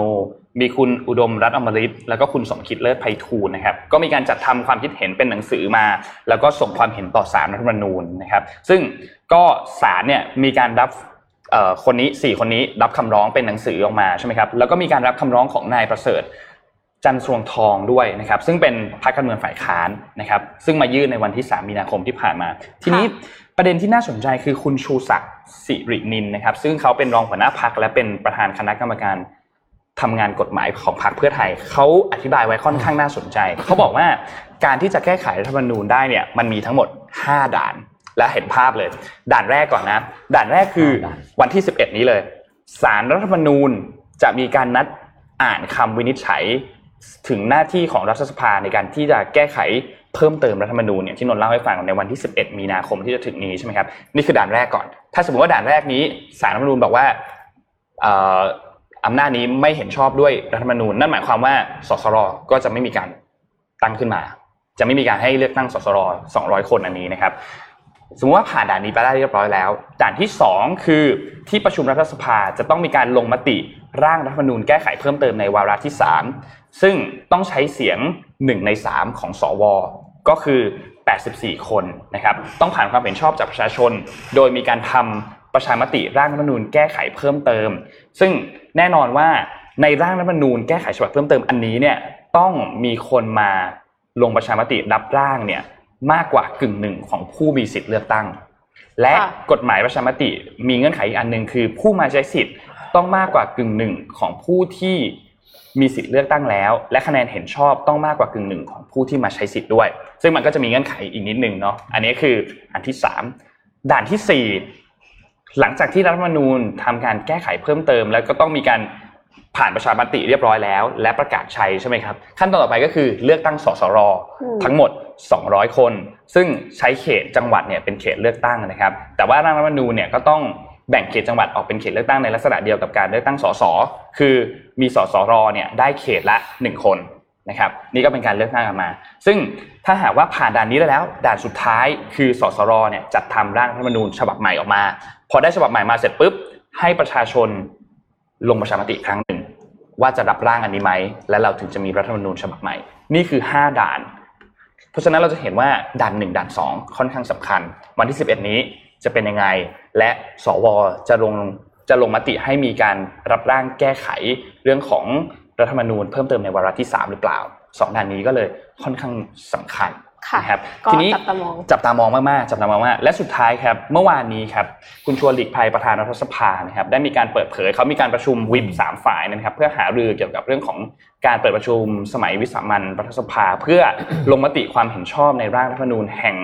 มีคุณอุดมรัตน์อมฤตแล้วก็คุณสมคิดเลิศไพฑูรย์นะครับก็มีการจัดทำความคิดเห็นเป็นหนังสือมาแล้วก็ส่งความเห็นต่อศาลรัฐธรรมนูญนะครับซึ่งก็ศาลเนี่ยมีการรับคนนี้4คนนี้รับคำร้องเป็นหนังสือออกมาใช่มั้ยครับแล้วก็มีการรับคำร้องของนายประเสริฐจันทร์สวงทองด้วยนะครับซึ่งเป็นพรรคการเมืองฝ่ายค้านนะครับซึ่งมายื่นในวันที่3มีนาคมที่ผ่านมาทีนี้ประเด็นที่น่าสนใจคือคุณชูศักดิ์สิรินินนะครับซึ่งเขาเป็นรองหัวหน้าพรรคและเป็นประธานคณะกรรมการทำงานกฎหมายของพรรคเพื่อไทยเขาอธิบายไว้ค่อนข้างน่าสนใจเขาบอกว่าการที่จะแก้ไขรัฐธรรมนูญได้เนี่ยมันมีทั้งหมด5ด่านและเห็นภาพเลยด่านแรกก่อนนะด่านแรกคือวันที่11นี้เลยศาลรัฐธรรมนูญจะมีการนัดอ่านคำวินิจฉัยถึงหน้าที่ของรัฐสภาในการที่จะแก้ไขเพิ่มเติมรัฐธรรมนูญเนี่ยที่นนท์เล่าให้ฟังในวันที่11มีนาคมที่จะถึงนี้ใช่มั้ยครับนี่คือด่านแรกก่อนถ้าสมมุติว่าด่านแรกนี้ศาลรัฐธรรมนูญบอกว่าอำนาจนี้ไม่เห็นชอบด้วยรัฐธรรมนูญนั่นหมายความว่าสสรก็จะไม่มีการตั้งขึ้นมาจะไม่มีการให้เลือกตั้งสสร200คนอันนี้นะครับสมมุติว่าผ่านด่านนี้ไปได้เรียบร้อยแล้วด่านที่2คือที่ประชุมรัฐสภาจะต้องมีการลงมติร่างรัฐธรรมนูญแก้ไขเพิ่มเติมในวาระที่3ซึ่งต้องใช้เสียง1ใน3ของสวก็คือ84คนนะครับต้องผ่านความเห็นชอบจากประชาชนโดยมีการทำประชามติร่างรัฐธรรมนูญแก้ไขเพิ่มเติมซึ่งแน่นอนว่าในร่างรัฐธรรมนูญแก้ไขฉบับเพิ่มเติมอันนี้เนี่ยต้องมีคนมาลงประชามติรับร่างเนี่ยมากกว่ากึ่งหนึ่งของผู้มีสิทธิ์เลือกตั้งและกฎหมายประชามติมีเงื่อนไขอีกอันนึงคือผู้มาใช้สิทธิ์ต้องมากกว่ากึ่งหนึ่งของผู้ที่มีสิทธิ์เลือกตั้งแล้วและคะแนนเห็นชอบต้องมากกว่ากึ่งหนึ่งของผู้ที่มาใช้สิทธิ์ด้วยซึ่งมันก็จะมีเงื่อนไขอีกนิดนึงเนาะอันนี้คืออันที่3ด่านที่4หลังจากที่รัฐธรรมนูญทำการแก้ไขเพิ่มเติมแล้วก็ต้องมีการผ่านประชามติเรียบร้อยแล้วและประกาศใช้ใช่ไหมครับขั้นตอนต่อไปก็คือเลือกตั้งสสรทั้งหมด200คนซึ่งใช้เขตจังหวัดเนี่ยเป็นเขตเลือกตั้งนะครับแต่ว่าร่างรัฐธรรมนูญเนี่ยก็ต้องแบ่งเขตจังหวัดออกเป็นเขตเลือกตั้งในลักษณะเดียวกับการเลือกตั้งสสคือมีสสรเนี่ยได้เขตละ1คนนะครับนี่ก็เป็นการเลือกตั้งกันมาซึ่งถ้าหากว่าผ่านด่านนี้แล้วด่านสุดท้ายคือสสรเนี่ยจัดทำร่างรัฐธรรมนูญฉบับใหม่ออกมาพอได้ฉบับใหม่มาเสร็จปุ๊บให้ประชาชนลงประชามติครั้งหนึ่งว่าจะรับร่างอันนี้ไหมและเราถึงจะมีรัฐธรรมนูญฉบับใหม่นี่คือ5ด่านเพราะฉะนั้นเราจะเห็นว่าด่าน1ด่าน2ค่อนข้างสำคัญวันที่11นี้จะเป็นยังไงและสวจะลงมติให้มีการรับร่างแก้ไขเรื่องของรัฐธรรมนูญเพิ่มเติมในวาระที่3หรือเปล่า2ด่านนี้ก็เลยค่อนข้างสำคัญนะครับทีนี้จับตามองมากๆจับตามองมากและสุดท้ายครับเมื่อวานนี้ครับคุณชวนหลีกภัยประธานรัฐสภานะครับได้มีการเปิดเผยเขามีการประชุมวิป3ฝ่ายนะครับเพื่อหารือเกี่ยวกับเรื่องของการเปิดประชุมสมัยวิสามัญรัฐสภาเพื่อลงมติความเห็นชอบในร่างรัฐธรรมนูญแห่ง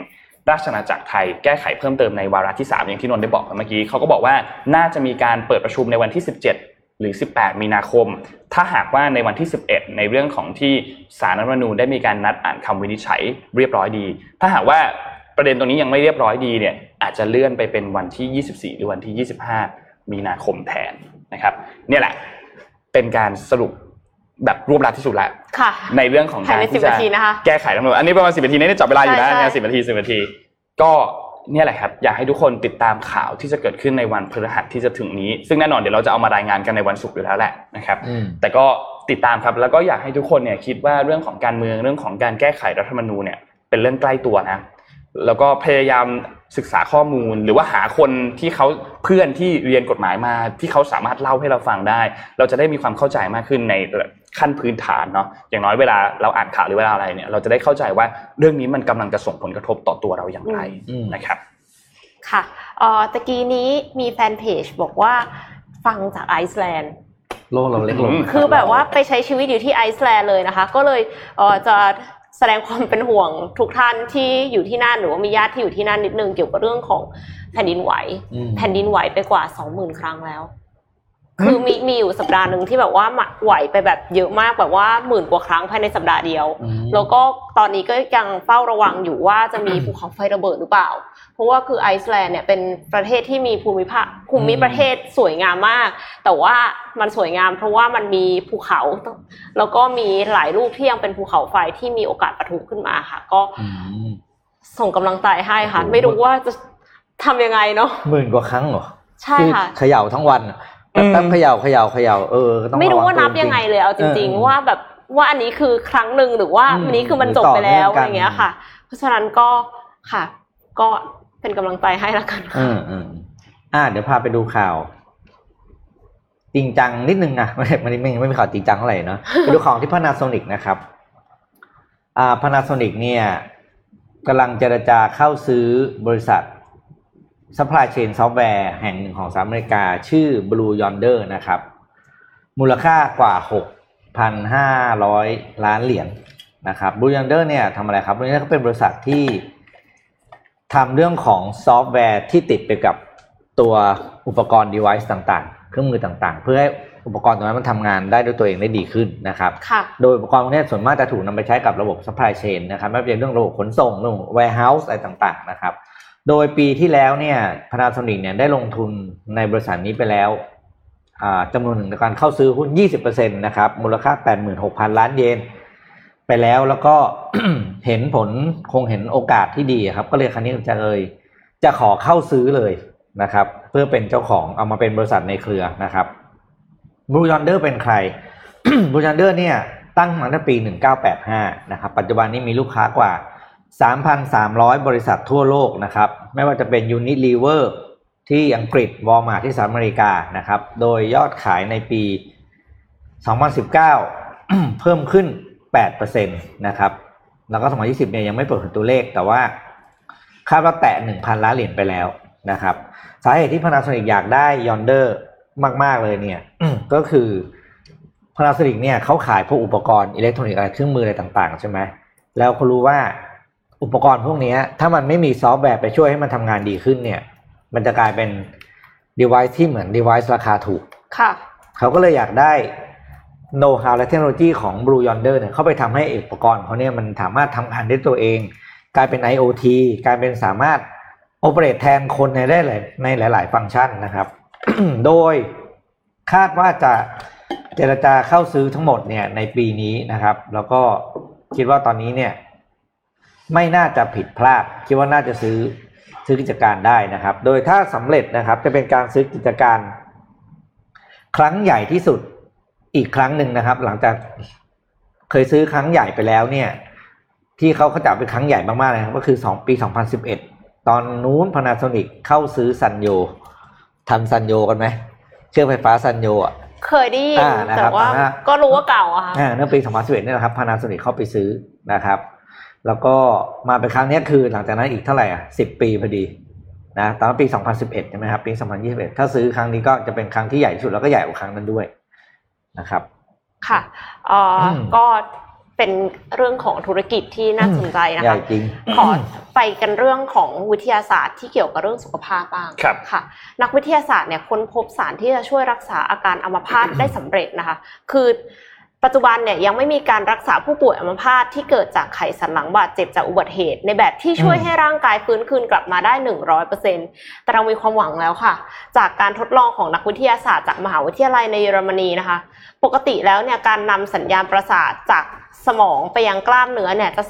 ราชอาณาจักรไทยแก้ไขเพิ่มเติมในวาระที่3อย่างที่นนท์ได้บอกเมื่อกี้เขาก็บอกว่าน่าจะมีการเปิดประชุมในวันที่17หรือ18มีนาคมถ้าหากว่าในวันที่11ในเรื่องของที่ศาลรัฐธรรมนูญได้มีการนัดอ่านคำวินิจฉัยเรียบร้อยดีถ้าหากว่าประเด็นตรงนี้ยังไม่เรียบร้อยดีเนี่ยอาจจะเลื่อนไปเป็นวันที่24หรือวันที่25มีนาคมแทนนะครับเนี่ยแหละเป็นการสรุปแบบรวบรัดที่สุดละในเรื่องของการที่จะแก้ไขรัฐธรรมนูญอันนี้ประมาณ10นาทีนี่จับเวลาอยู่นะเนี่ย10 นาทีก็เนี่ยแหละครับอยากให้ทุกคนติดตามข่าวที่จะเกิดขึ้นในวันพฤหัสที่จะถึงนี้ซึ่งแน่นอนเดี๋ยวเราจะเอามารายงานกันในวันศุกร์อยู่แล้วแหละนะครับแต่ก็ติดตามครับแล้วก็อยากให้ทุกคนเนี่ยคิดว่าเรื่องของการเมืองเรื่องของการแก้ไขรัฐธรรมนูญเนี่ยเป็นเรื่องใกล้ตัวนะแล้วก็พยายามศึกษาข้อมูลหรือว่าหาคนที่เขาเพื่อนที่เรียนกฎหมายมาที่เขาสามารถเล่าให้เราฟังได้เราจะได้มีความเข้าใจมากขึ้นใน ขั้นพื้นฐานเนาะอย่างน้อยเวลาเราอ่านข่าวหรือเวลาอะไรเนี่ยเราจะได้เข้าใจว่าเรื่องนี้มันกำลังจะส่งผลกระทบต่อตัวเราอย่างไรนะครับค่ะตะกี้นี้มีแฟนเพจบอกว่าฟังจากไอซ์แลนด์โลกเราเล็กลงคือแบบว่าไปใช้ชีวิตอยู่ที่ไอซ์แลนด์เลยนะคะก็เลยจะแสดงความเป็นห่วงทุกท่านที่อยู่ที่นั่นหรือว่ามีญาติที่อยู่ที่นั่นนิดนึงเกี่ยวกับเรื่องของแผ่นดินไหวไปกว่า 20,000 ครั้งแล้วคือมีอยู่สัปดาห์นึงที่แบบว่าไหวไปแบบเยอะมากแบบว่าหมื่นกว่าครั้งภายในสัปดาห์เดียวแล้วก็ตอนนี้ก็ยังเฝ้าระวังอยู่ว่าจะมีภูเขาไฟระเบิดหรือเปล่าเพราะว่าคือไอซ์แลนด์เนี่ยเป็นประเทศที่มีภูมิประเทศสวยงามมากแต่ว่ามันสวยงามเพราะว่ามันมีภูเขาแล้วก็มีหลายลูกที่ยังเป็นภูเขาไฟที่มีโอกาสปะทุขึ้นมาค่ะก็ส่งกำลังใจให้ค่ะไม่รู้ว่าจะทำยังไงเนาะหมื่นกว่าครั้งเหรอใช่ค่ะเขย่าทั้งวันตั้งเขย่าต้องไม่รู้ว่านับยังไงเลยเอาจริงๆว่าแบบว่าอันนี้คือครั้งนึงหรือว่าอันนี้คือมันจบไปแล้วอะไรอย่างเงี้ยค่ะเพราะฉะนั้นก็ค่ะก็เป็นกำลังใจให้ละกันค่ะเดี๋ยวพาไปดูข่าวจริงจังนิดนึงนะวันนี้ไม่มีข่าวจริงจังเท่าไหร่เนาะไปดูของที่ Panasonic นะครับPanasonic เนี่ยกำลังเจรจาเข้าซื้อบริษัทsupply chain software แห่งหนึ่งของสหรัฐอเมริกาชื่อ Blue Yonder นะครับมูลค่ากว่า 6,500 ล้านเหรียญ นะครับ Blue Yonder เนี่ยทำอะไรครับ Blue Yonder ก็เป็นบริษัทที่ทำเรื่องของซอฟต์แวร์ที่ติดไปกับตัวอุปกรณ์ device ต่างๆเครื่องมือต่างๆเพื่อให้อุปกรณ์ตรงนั้นมันทำงานได้ด้วยตัวเองได้ดีขึ้นนะครับโดยอุปกรณ์พวกนี้ส่วนมากจะถูกนำไปใช้กับระบบ supply chain นะครับไม่ว่าจะเป็นเรื่องระบบขนส่งเรื่อง warehouse อะไรต่างๆนะครับโดยปีที่แล้วเนี่ย Panasonic เนี่ยได้ลงทุนในบริษัทนี้ไปแล้วจำนวนหนึ่งในการเข้าซื้อหุ้น 20% นะครับมูลค่า 86,000 ล้านเยนไปแล้วแล้วก็ เห็นผลคงเห็นโอกาสที่ดีครับก็เลยครั้งนี้จะขอเข้าซื้อเลยนะครับเพื่อเป็นเจ้าของเอามาเป็นบริษัทในเครือนะครับ Blue Yonder เป็นใคร Blue Yonder เนี่ยตั้งมาตั้งปี1985นะครับปัจจุบันนี้มีลูกค้ากว่า3,300 บริษัททั่วโลกนะครับไม่ว่าจะเป็น Unilever ที่อังกฤษ Walmart ที่สหรัฐอเมริกานะครับโดยยอดขายในปี2019 เพิ่มขึ้น 8% นะครับแล้วก็2020เนี่ยยังไม่เปิดตัวเลขแต่ว่าคาดว่าแตะ 1,000 ล้านเหรียญไปแล้วนะครับสาเหตุที่ Panasonic อยากได้ Yonder มากๆเลยเนี่ย ก็คือ Panasonic เนี่ยเขาขายพวกอุปกรณ์อิเล็กทรอนิกส์อะไรเครื่องมืออะไรต่างๆใช่ไหมแล้วเขารู้ว่าอุปกรณ์พวกนี้ถ้ามันไม่มีซอฟต์แวร์ไปช่วยให้มันทำงานดีขึ้นเนี่ยมันจะกลายเป็น device ที่เหมือน device ราคาถูกค่ะเขาก็เลยอยากได้ know-how และเทคโนโลยีของ Blue Yonder เนี่ยเข้าไปทำให้อุปกรณ์เขาเนี่ยมันสามารถทำงานได้ตัวเองกลายเป็น IoT กลายเป็นสามารถ operate แทนคนได้ในหลายๆฟังก์ชันนะครับ โดยคาดว่าจะเจรจาเข้าซื้อทั้งหมดเนี่ยในปีนี้นะครับแล้วก็คิดว่าตอนนี้เนี่ยไม่น่าจะผิดพลาดคิดว่าน่าจะซื้อกิจการได้นะครับโดยถ้าสำเร็จนะครับจะเป็นการซื้อกิจการครั้งใหญ่ที่สุดอีกครั้งหนึ่งนะครับหลังจากเคยซื้อครั้งใหญ่ไปแล้วเนี่ยที่เขาจัดเป็นครั้งใหญ่มากๆเลยก็คือ2ปี2011ตอนนู้น Panasonic เข้าซื้อซันโยทำซันโยกันไหมเครื่องไฟฟ้าซันโยอ่ะเคยได้ยินแต่ว่าก็รู้ว่าเก่าอะค่ะเมื่อปี2011นี่แหละครับ Panasonic เข้าไปซื้อนะครับแล้วก็มาเป็นครั้งนี้คือหลังจากนั้นอีกเท่าไหร่10 ปีพอดีนะตอนปี2011ใช่ไหมครับปี2021ถ้าซื้อครั้งนี้ก็จะเป็นครั้งที่ใหญ่ที่สุดแล้วก็ใหญ่กว่าครั้งนั้นด้วยนะครับค่ะก็เป็นเรื่องของธุรกิจที่น่าสนใจนะคะขอไปกันเรื่องของวิทยาศาสตร์ที่เกี่ยวกับเรื่องสุขภาพบ้างค่ะนักวิทยาศาสตร์เนี่ยค้นพบสารที่จะช่วยรักษาอาการอัมพาตได้สำเร็จนะคะคือปัจจุบันเนี่ยยังไม่มีการรักษาผู้ป่วยอัมพาตที่เกิดจากไขสันหลังบาดเจ็บจากอุบัติเหตุในแบบที่ช่วยให้ร่างกายฟื้นคืนกลับมาได้ 100% แต่เรามีความหวังแล้วค่ะจากการทดลองของนักวิทยาศาสตร์จากมหาวิทยาลัยในเยอรมนีนะคะปกติแล้วเนี่ยการนำสัญญาณประสาทจากสมองไปยังกล้ามเนื้อเนี่ยจะ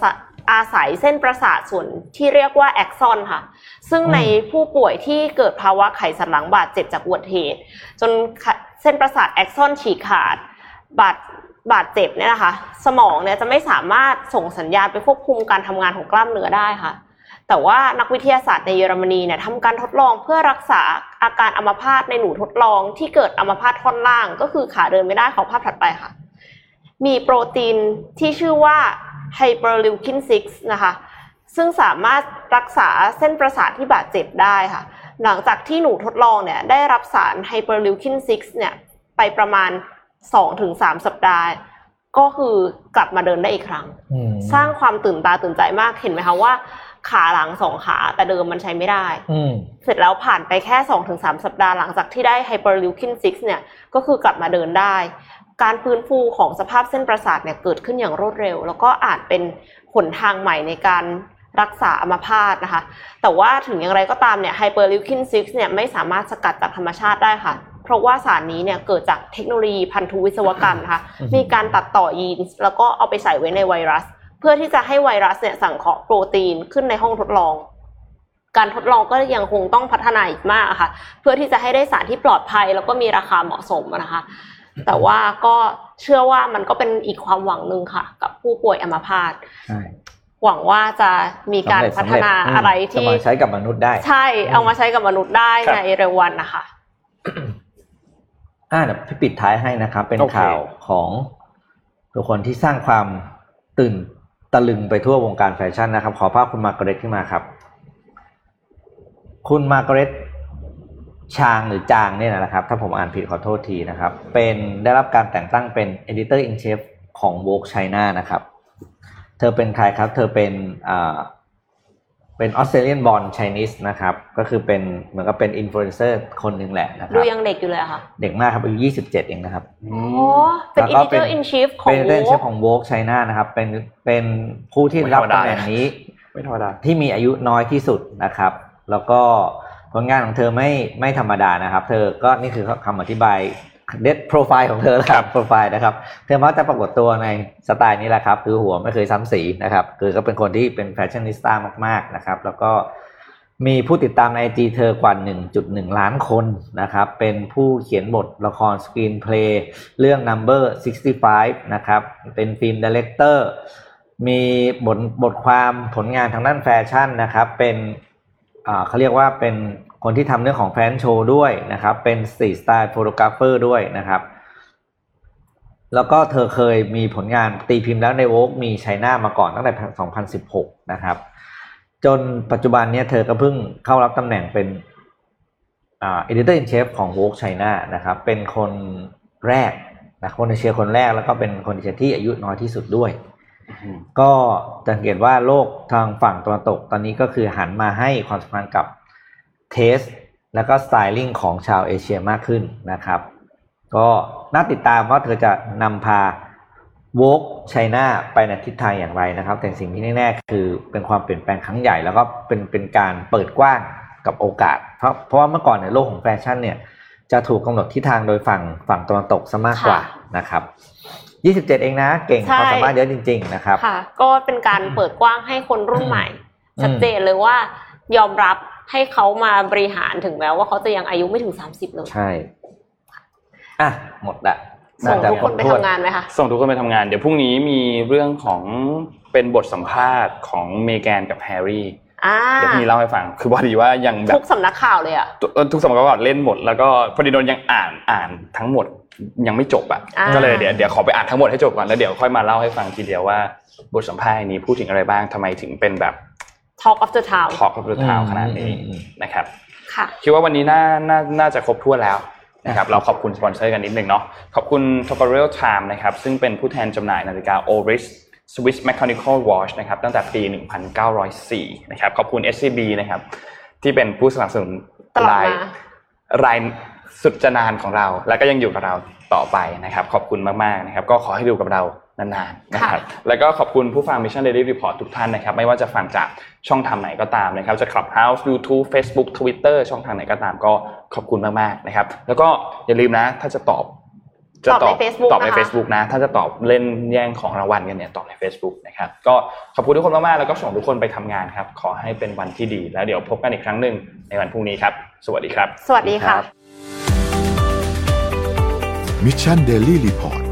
อาศัยเส้นประสาทส่วนที่เรียกว่าแอ็กซอนค่ะซึ่งในผู้ป่วยที่เกิดภาวะไขสันหลังบาดเจ็บจากอุบัติเหตุจนเส้นประสาทแอ็กซอนฉีกขาดบาดเจ็บเนี่ยนะคะสมองเนี่ยจะไม่สามารถส่งสัญญาณไปควบคุมการทำงานของกล้ามเนื้อได้ค่ะแต่ว่านักวิทยาศาสตร์ในเยอรมนีเนี่ยทำการทดลองเพื่อรักษาอาการอัมพาตในหนูทดลองที่เกิดอัมพาตท่อนล่างก็คือขาเดินไม่ได้ของภาพถัดไปค่ะ มีโปรตีนที่ชื่อว่าไฮเปอร์ลิวคิน6นะคะซึ่งสามารถรักษาเส้นประสาทที่บาดเจ็บได้ค่ะหลังจากที่หนูทดลองเนี่ยได้รับสารไฮเปอร์ลิวคิน6เนี่ยไปประมาณ 2-3 สัปดาห์ก็คือกลับมาเดินได้อีกครั้งสร้างความตื่นตาตื่นใจมากเห็นไหมคะว่าขาหลัง2ขาแต่เดิมมันใช้ไม่ได้เสร็จแล้วผ่านไปแค่ 2-3 สัปดาห์หลังจากที่ได้ไฮเปอร์ลิวคิน6เนี่ยก็คือกลับมาเดินได้การฟื้นฟูของสภาพเส้นประสาทเนี่ยเกิดขึ้นอย่างรวดเร็วแล้วก็อาจเป็นหนทางใหม่ในการรักษาอัมพาตนะคะแต่ว่าถึงอย่างไรก็ตามเนี่ยไฮเปอร์ลิวคิน6เนี่ยไม่สามารถสกัดจากธรรมชาติได้ค่ะเพราะว่าสารนี้เนี่ยเกิดจากเทคโนโลยีพันธุวิศวกรรมนะคะมีการตัดต่อยีนแล้วก็เอาไปใส่ไว้ในไวรัสเพื่อที่จะให้ไวรัสเนี่ยสังเคราะห์โปรตีนขึ้นในห้องทดลองการทดลองก็ยังคงต้องพัฒนาอีกมากค่ะเพื่อที่จะให้ได้สารที่ปลอดภัยแล้วก็มีราคาเหมาะสมนะคะแต่ว่าก็เชื่อว่ามันก็เป็นอีกความหวังนึงค่ะกับผู้ป่วยอัมพาตหวังว่าจะมีการพัฒนาอะไรที่เอามาใช้กับมนุษย์ได้ใช่เอามาใช้กับมนุษย์ได้ในเร็ววันนะคะเดี๋ยวพี่ปิดท้ายให้นะครับเป็นข่าวของทุกคนที่สร้างความตื่นตะลึงไปทั่ววงการแฟชั่นนะครับขอภาพคุณมาร์กาเร็ตขึ้นมาครับคุณมาร์กาเร็ตชางหรือจางเนี่ยนะครับถ้าผมอ่านผิดขอโทษทีนะครับเป็นได้รับการแต่งตั้งเป็น Editor in Chief ของ Vogue China นะครับเธอเป็นใครครับเธอเป็นออสเตรเลียนบอร์นไชนีสนะครับก็คือเป็นเหมือนกับเป็นอินฟลูเอนเซอร์คนหนึ่งแหละนะครับดูยังเด็กอยู่เลยค่ะเด็กมากครับอายุ27เองนะครับโอ้เป็น Editor in Chief ของ Vogue China นะครับเป็นผู้ที่รับตำแหน่งนี้ไม่ธรรมดาที่มีอายุน้อยที่สุดนะครับแล้วก็ผลงานของเธอไม่ธรรมดานะครับเธอก็นี่คือคำอธิบายเดทโปรไฟล์ของเธอครับโปรไฟล์นะครับเธอมักจะปรากฏตัวในสไตล์นี้แหละครับคือหัวไม่เคยซ้ำสีนะครับคือก็เป็นคนที่เป็นแฟชั่นนิสต้ามากๆนะครับแล้วก็มีผู้ติดตามใน IG เธอกว่า 1.1 ล้านคนนะครับเป็นผู้เขียนบทละครสกรีนเพลย์เรื่อง Number 65นะครับเป็นฟิล์มไดเรคเตอร์มีบทความผลงานทางด้านแฟชั่นนะครับเป็นเขาเรียกว่าเป็นคนที่ทำเรื่องของแฟชั่นโชว์ด้วยนะครับเป็นสตรีทสไตล์โฟโตกราฟเฟอร์ด้วยนะครับแล้วก็เธอเคยมีผลงานตีพิมพ์แล้วใน Vogue มี China มาก่อนตั้งแต่2016นะครับจนปัจจุบันเนี่ยเธอก็เพิ่งเข้ารับตำแหน่งเป็นEditor in Chief ของ Vogue China นะครับเป็นคนแรกนะคนเชียร์คนแรกแล้วก็เป็นคนเชียร์ที่อายุน้อยที่สุดด้วยก็สังเกตว่าโลกทางฝั่งตะวันตกตอนนี้ก็คือหันมาให้ความสำคัญกับเทสแล้วก็สไตลิ่งของชาวเอเชียมากขึ้นนะครับก็น่าติดตามว่าเธอจะนำพา Vogue China ไปในทิศทางอย่างไรนะครับแต่สิ่งที่แน่ๆคือเป็นความเปลี่ยนแปลงครั้งใหญ่แล้วก็เป็นการเปิดกว้างกับโอกาสเพราะว่าเมื่อก่อนในโลกของแฟชั่นเนี่ยจะถูกกำหนดทิศทางโดยฝั่งตะวันตกซะมากกว่านะครับ27เองนะเก่งความสามารถเยอะจริงๆนะครับค่ะก็เป็นการเปิดกว้างให้คนรุ่นใหม่ชัดเจนเลยว่ายอมรับให้เขามาบริหารถึงแม้ว่าเขาจะยังอายุไม่ถึง30เลยใช่หมดละส่งทุกคนไปทำงานไหมคะส่งทุกคนไปทำงานเดี๋ยวพรุ่งนี้มีเรื่องของเป็นบทสัมภาษณ์ของเมแกนกับแฮร์รี่เดี๋ยวพี่เล่าให้ฟังคือพอดีว่ายังแบบทุกสำนักข่าวเลยอ่ะทุกสำนักข่าวเล่นหมดแล้วก็พอดีโดนยังอ่านทั้งหมดยังไม่จบอ่ะก็เลยเดี๋ยวขอไปอ่านทั้งหมดให้จบก่อนแล้วเดี๋ยวค่อยมาเล่าให้ฟังทีเดียวว่าบทสัมภาษณ์นี้พูดถึงอะไรบ้างทำไมถึงเป็นแบบ Talk of the Town ขนาดนี้นะครับคิดว่าวันนี้น่าจะครบทั่วแล้วนะครับเราขอบคุณสปอนเซอร์กันนิดนึงเนาะขอบคุณ Tutorial Time นะครับซึ่งเป็นผู้แทนจำหน่ายนาฬิกา Oris Swiss Mechanical Watch นะครับตั้งแต่ปี1904นะครับขอบคุณ SCB นะครับที่เป็นผู้สนับสนุนรายสุดจะนานของเราแล้วก็ยังอยู่กับเราต่อไปนะครับขอบคุณมากๆนะครับก็ขอให้อยู่กับเรานานๆนะครับแล้วก็ขอบคุณผู้ฟัง Mission Daily Report ทุกท่านนะครับไม่ว่าจะฟังจากช่องทางไหนก็ตามนะครับจะ Clubhouse YouTube Facebook Twitter ช่องทางไหนก็ตามก็ขอบคุณมากๆนะครับแล้วก็อย่าลืมนะถ้าจะตอบใน Facebook นะถ้าจะตอบเล่นแย่งของรางวัลกันเนี่ยตอบใน Facebook นะครับก็ขอบคุณทุกคนมากๆแล้วก็ส่งทุกคนไปทำงานครับขอให้เป็นวันที่ดีแล้วเดี๋ยวพบกันอีกครั้งนึงในวันพรุ่งนี้ครับสวัสดีครับสวัสดีค่ะMission Daily Report